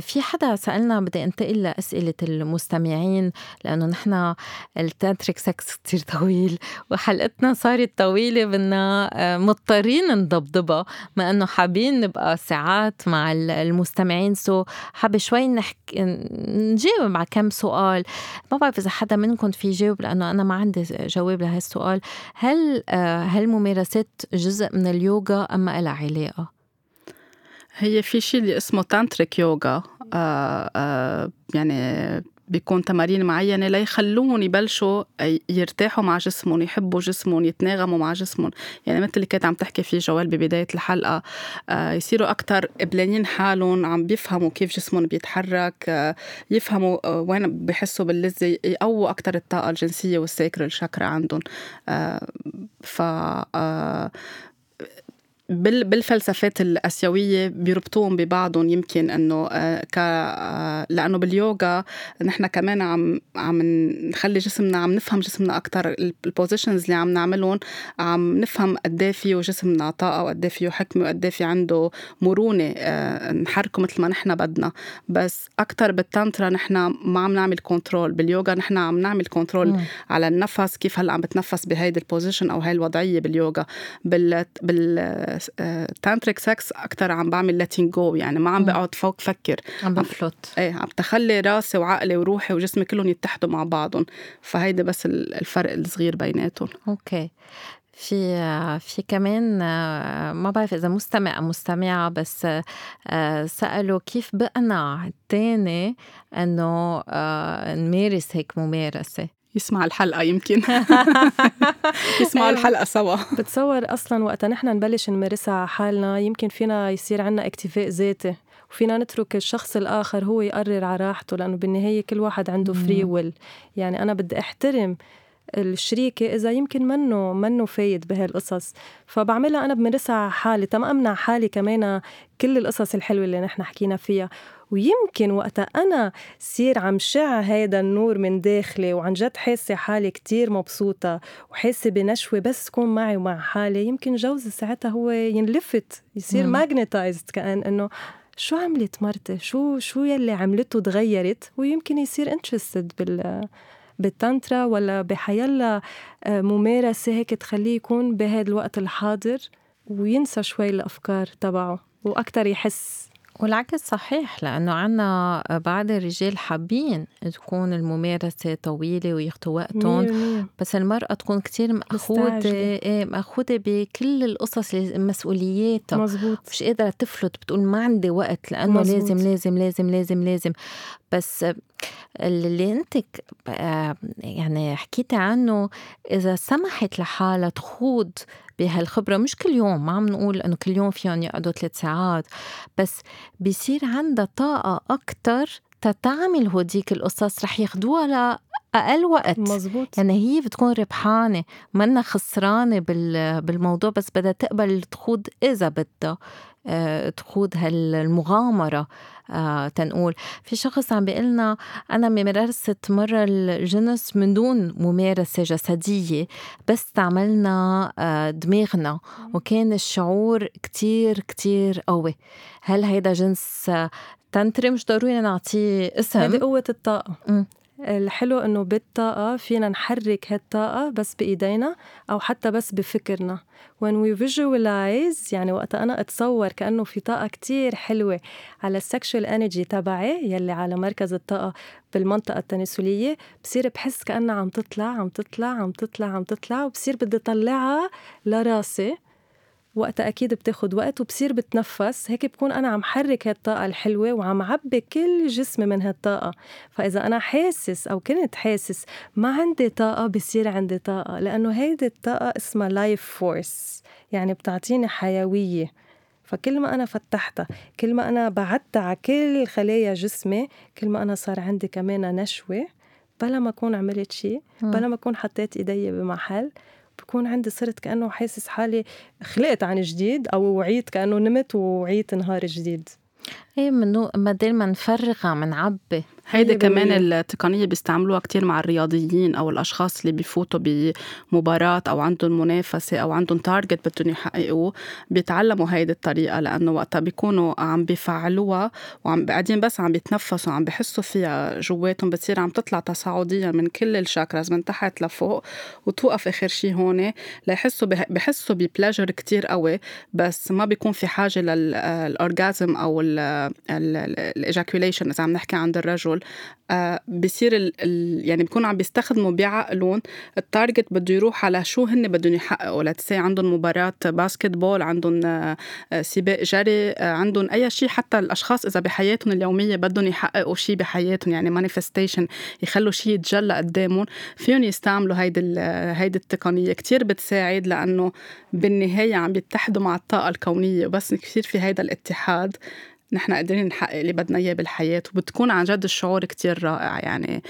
في حدا سألنا، بدي أنتقل لأسئلة المستمعين لأنه نحن التانتريك سكس كتير طويل وحلقتنا صارت طويلة، بدنا مضطرين نضبضبها ما أنه حابين نبقى ساعات مع المستمعين. سو حابة شوي نحكي نجاوب مع كم سؤال، ما بعرف إذا حدا منكم في جاوب لأنه أنا ما عندي جواب لهذا السؤال. هل هل ممارسات جزء من اليوغا أم إلها علاقة؟ هي في شيء اللي اسمه تانتريك يوغا، آآ آآ يعني بيكون تمارين معينة ليخلون يبلشوا يرتاحوا مع جسمهم، يحبوا جسمهم، يتناغموا مع جسمهم. يعني مثل اللي كانت عم تحكي فيه جوال ببداية الحلقة، آه يصيروا أكتر قبلانين حالهم، عم بيفهموا كيف جسمهم بيتحرك، آه يفهموا آه وين بيحسوا باللذة، يقووا أكتر الطاقة الجنسية والساكرال شاكرا عندهم. آه ف آه بالفلسفات الآسيوية بيربطوهم ببعضهم، يمكن أنه ك... لأنه باليوغا نحن كمان عم عم نخلي جسمنا، عم نفهم جسمنا أكتر، البوزيشنز اللي عم نعملهم عم نفهم قديه فيه جسمنا طاقة وقديه فيه حكمة وقديه فيه عنده مرونة نحركه مثل ما نحن بدنا. بس أكتر بالتانترا نحن ما عم نعمل كنترول، باليوغا نحن عم نعمل كنترول م. على النفس، كيف هلأ عم بتنفس بهيدا البوزيشن أو هاي الوضعية باليوغا. بال, بال... تانتريك سكس أكتر عم بعمل letting go، يعني ما عم بقعد فوق فكر، عم بفلوت، ايه عم تخلي راسي وعقلي وروحي وجسمي كلهم يتحدوا مع بعضهم. فهيدا بس الفرق الصغير بيناتهم. اوكي، في في كمان ما بعرف إذا مستمع مستمعة، بس سألوا كيف بقنع التاني إنه نمارس هيك ممارسة. يسمع الحلقة يمكن يسمع الحلقة سوا. بتصور أصلاً وقتا نحن نبلش نمارسها على حالنا يمكن فينا يصير عنا اكتفاء ذاتي، وفينا نترك الشخص الآخر هو يقرر على راحته، لأنه بالنهاية كل واحد عنده فري ويل. يعني أنا بدي أحترم الشريكة إذا يمكن منه منه فايد بهالقصص، فبعملها أنا بمارسها على حالي تما، أمنع حالي كمان كل القصص الحلوة اللي نحن حكينا فيها. ويمكن وقتها أنا سير عم شع هيدا النور من داخلي وعن جد حاسة حالي كتير مبسوطة وحاسة بنشوة بس تكون معي ومع حالي، يمكن جوزي ساعتها هو ينلفت يصير ماجنتايزد، كأن أنه شو عملت مرتي، شو شو يلي عملته تغيرت، ويمكن يصير انترستد بال بالتانترا ولا بحيلا ممارسة هيك تخليه يكون بهذا الوقت الحاضر وينسى شوي الأفكار تبعه وأكتر يحس. والعكس صحيح، لأنه عنا بعض الرجال حابين تكون الممارسة طويلة وياخدوا وقتهم، بس المرأة تكون كتير مأخوذة مأخوذة بكل القصص المسؤوليات، مش قادرة تفلت، بتقول ما عندي وقت لأنه مزبوط. لازم لازم لازم لازم لازم بس اللي أنت يعني حكيت عنه، إذا سمحت لحالة تخوض بهالخبرة، مش كل يوم، ما عم نقول أنه كل يوم فيهم يقعدوا ثلاث ساعات، بس بيصير عندها طاقة أكتر تتعامل هوديك القصص، رح ياخدوها لأقل وقت. مزبوط. يعني هي بتكون ربحانة، منا خسرانة بالموضوع، بس بدها تقبل تخوض إذا بدها تخوض هالمغامرة. آه تنقول في شخص عم بيقلنا أنا ممارسة مرة الجنس من دون ممارسة جسدية، بس تعملنا آه دماغنا وكان الشعور كتير كتير قوي. هل هيدا جنس آه تنتري؟ مش ضروري نعطيه اسم، هذه قوة الطاقة. م. الحلو أنه بالطاقة فينا نحرك هالطاقة بس بإيدينا أو حتى بس بفكرنا. when we visualize، يعني وقت أنا أتصور كأنه في طاقة كتير حلوة على السكشوال انرجي تبعي يلي على مركز الطاقة بالمنطقة التناسلية، بصير بحس كأنها عم تطلع عم تطلع عم تطلع عم تطلع وبصير بدي طلعها لراسي، وقت أكيد بتاخد وقت وبصير بتنفس هيك، بكون أنا عم حرك هالطاقة الحلوة وعم عبي كل جسمي من هالطاقة. فإذا أنا حاسس أو كنت حاسس ما عندي طاقة، بصير عندي طاقة، لأنه هيدي الطاقة اسمها life force، يعني بتعطيني حيوية. فكل ما أنا فتحتها، كل ما أنا بعدتها على كل خلايا جسمي، كل ما أنا صار عندي كمان نشوة، بلا ما أكون عملت شيء، بلا ما أكون حطيت إيدي بمحل، بكون عندي صرت كأنه حاسس حالي خلقت عن جديد، أو وعيت كأنه نمت ووعيت نهار جديد. ايه منو ما دايما نفرغها من عبي. هيدا كمان التقنية بيستعملوها كتير مع الرياضيين أو الأشخاص اللي بيفوتوا بمباراة أو عندهم منافسة أو عندهم تارجت بدهم يحققوه، بيتعلموا هيدا الطريقة، لأنه وقتها بيكونوا عم بيفعلوها وعم قاعدين بس عم بيتنفسوا عم بيحسوا فيها جواتهم، بتصير عم تطلع تصاعديا من كل الشاكراز من تحت لفوق وتوقف آخر شي هون، ليحسوا بحسوا ببلاجر كتير قوي، بس ما بيكون في حاجة للأورجازم أو الإيجاكوليشن إذا عم نحكي عند الرجل. آه بصير ال ال يعني بيكونوا عم بيستخدموا بعقلهم التارجت بده يروح على شو هن بدهم يحققوا، لتسي عندهم مباراة باسكت بول، عندهم آه سباق جري، آه عندهم أي شيء. حتى الأشخاص إذا بحياتهم اليومية بدهم يحققوا شيء بحياتهم، يعني مانيفستيشن، يخلوا شيء يتجلى قدامهم، فيهم يستعملوا هيدي هيدي التقنية كتير بتساعد، لأنه بالنهاية عم بيتحدوا مع الطاقة الكونية، وبس كتير في هيدا الاتحاد نحن قادرين نحقق اللي بدنا إياه بالحياة، وبتكون عن جد الشعور كتير رائع. يعني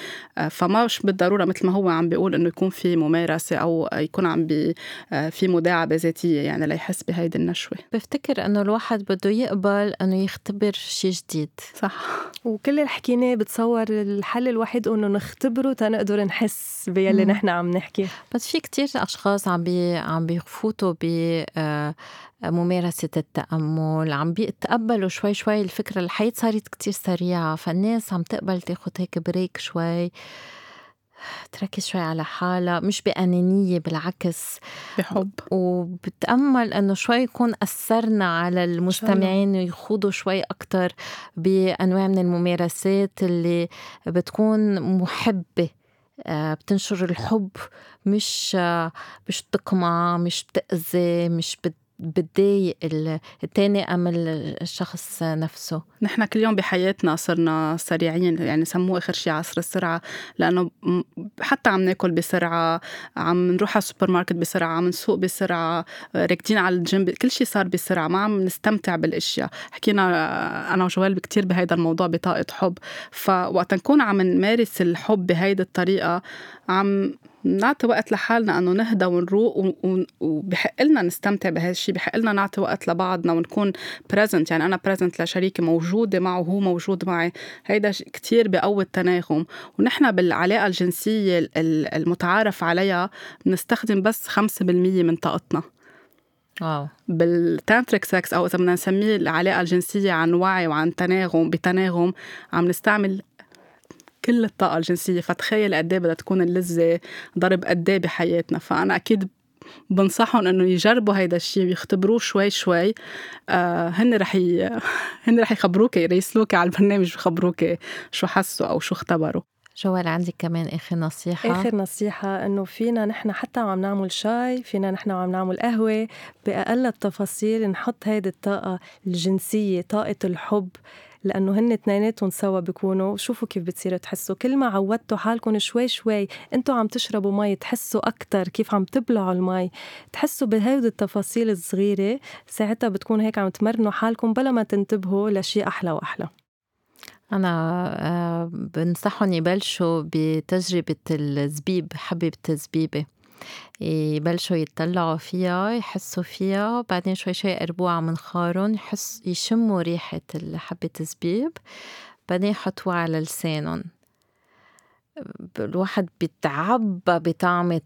فما مش بالضرورة مثل ما هو عم بيقول إنه يكون في ممارسة أو يكون عم بي في مداعبة ذاتية، يعني لا يحس بهيدي النشوة. بفتكر إنه الواحد بده يقبل إنه يختبر شيء جديد. صح. وكل اللي حكيناه بتصور الحل الوحيد إنه نختبره تنقدر نحس باللي نحن عم نحكي. بس في كتير أشخاص عم بي عم بيخفوتوا ب ممارسة التأمل، عم بيتقبلوا شوي شوي الفكرة، الحياة صارت كتير سريعة، فالناس عم تقبل تاخد هيك بريك شوي، تركز شوي على حالة، مش بأنانية، بالعكس بحب. وبتأمل أنه شوي يكون أثرنا على المستمعين ويخوضوا شوي أكتر بأنواع من الممارسات اللي بتكون محبة، بتنشر الحب، مش مش تقمع، مش بتأذي، مش بت بدي التاني أمل الشخص نفسه. نحن كل يوم بحياتنا صرنا سريعين، يعني سموه آخر شيء عصر السرعة، لأنه حتى عم ناكل بسرعة، عم نروح على السوبر ماركت بسرعة، عم نسوق بسرعة، راكدين على الجيم، كل شيء صار بسرعة، ما عم نستمتع بالأشياء. حكينا أنا وجوال بكتير بهيدا الموضوع بطاقة حب، فوقت نكون عم نمارس الحب بهيدا الطريقة عم نعطي وقت لحالنا أنه نهدى ونروق، وبحقلنا نستمتع بهالشي، بحقلنا نعطي وقت لبعضنا ونكون present. يعني أنا present لشريكي، موجودة معه وهو موجود معي، هيدا كتير بقوي التناغم. ونحن بالعلاقة الجنسية المتعارف عليها نستخدم بس خمسة بالمية من طاقتنا. واو. بالتانتريك سكس، أو إذا بدنا نسميه العلاقة الجنسية عن وعي وعن تناغم، بتناغم عم نستعمل كل الطاقة الجنسية. فتخيل قديه بدها تكون اللذة ضرب قديه بحياتنا. فأنا أكيد بنصحهم إنه يجربوا هيدا الشيء ويختبروه شوي شوي. آه هن رح ي... هن رح يخبروك، يرسلوك على البرنامج ويخبروك شو حسوا أو شو اختبروا. جوال، عندك كمان آخر نصيحة؟ آخر نصيحة إنه فينا نحن حتى عم نعمل شاي، فينا نحن عم نعمل قهوة، بأقل التفاصيل نحط هيدي الطاقة الجنسية، طاقة الحب، لأنه هن اتنيناتهم سوا بيكونوا. شوفوا كيف بتصيروا تحسوا، كل ما عودتوا حالكم شوي شوي، انتوا عم تشربوا مي تحسوا أكتر كيف عم تبلعوا المي، تحسوا بهيدي التفاصيل الصغيرة. ساعتها بتكون هيك عم تمرنوا حالكم بلا ما تنتبهوا لشيء أحلى وأحلى. أنا بنصحهم يبلشوا بتجربة الزبيب، حبيبة الزبيبة، يبلشوا يتطلعوا فيها، يحسوا فيها، بعدين شوي شوي يقربوها من خارهم، يحس يشموا ريحة حبة الزبيب، بعدين يحطوها على لسانهم. الواحد بيتعبى بطعمة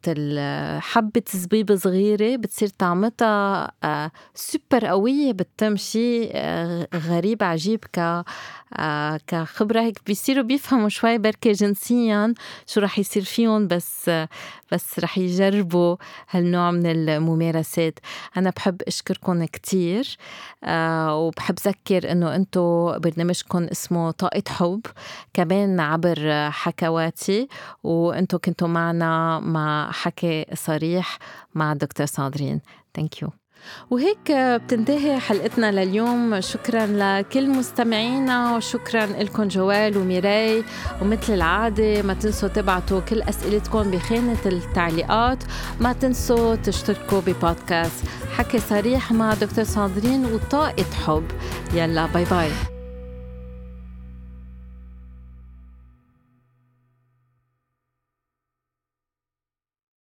حبة زبيبة صغيرة، بتصير طعمتها سوبر قوية، بتتم شيء غريب عجيب كخبرة. هيك بيصيروا بيفهموا شوي بركة جنسيا شو رح يصير فيهم، بس بس رح يجربوا هالنوع من الممارسات. أنا بحب أشكركم كتير، وبحب أذكر أنه أنتوا برنامجكم اسمه طاقة حب، كمان عبر حكواتي، وانتو كنتوا معنا مع حكي صريح مع الدكتور صادرين. Thank you. وهيك بتنتهي حلقتنا لليوم. شكرا لكل مستمعينا، وشكرا لكم جوال وميراي. ومثل العادة ما تنسوا تبعتوا كل أسئلتكم بخانة التعليقات، ما تنسوا تشتركوا ببودكاست حكي صريح مع دكتور صادرين وطاقة حب. يلا باي باي.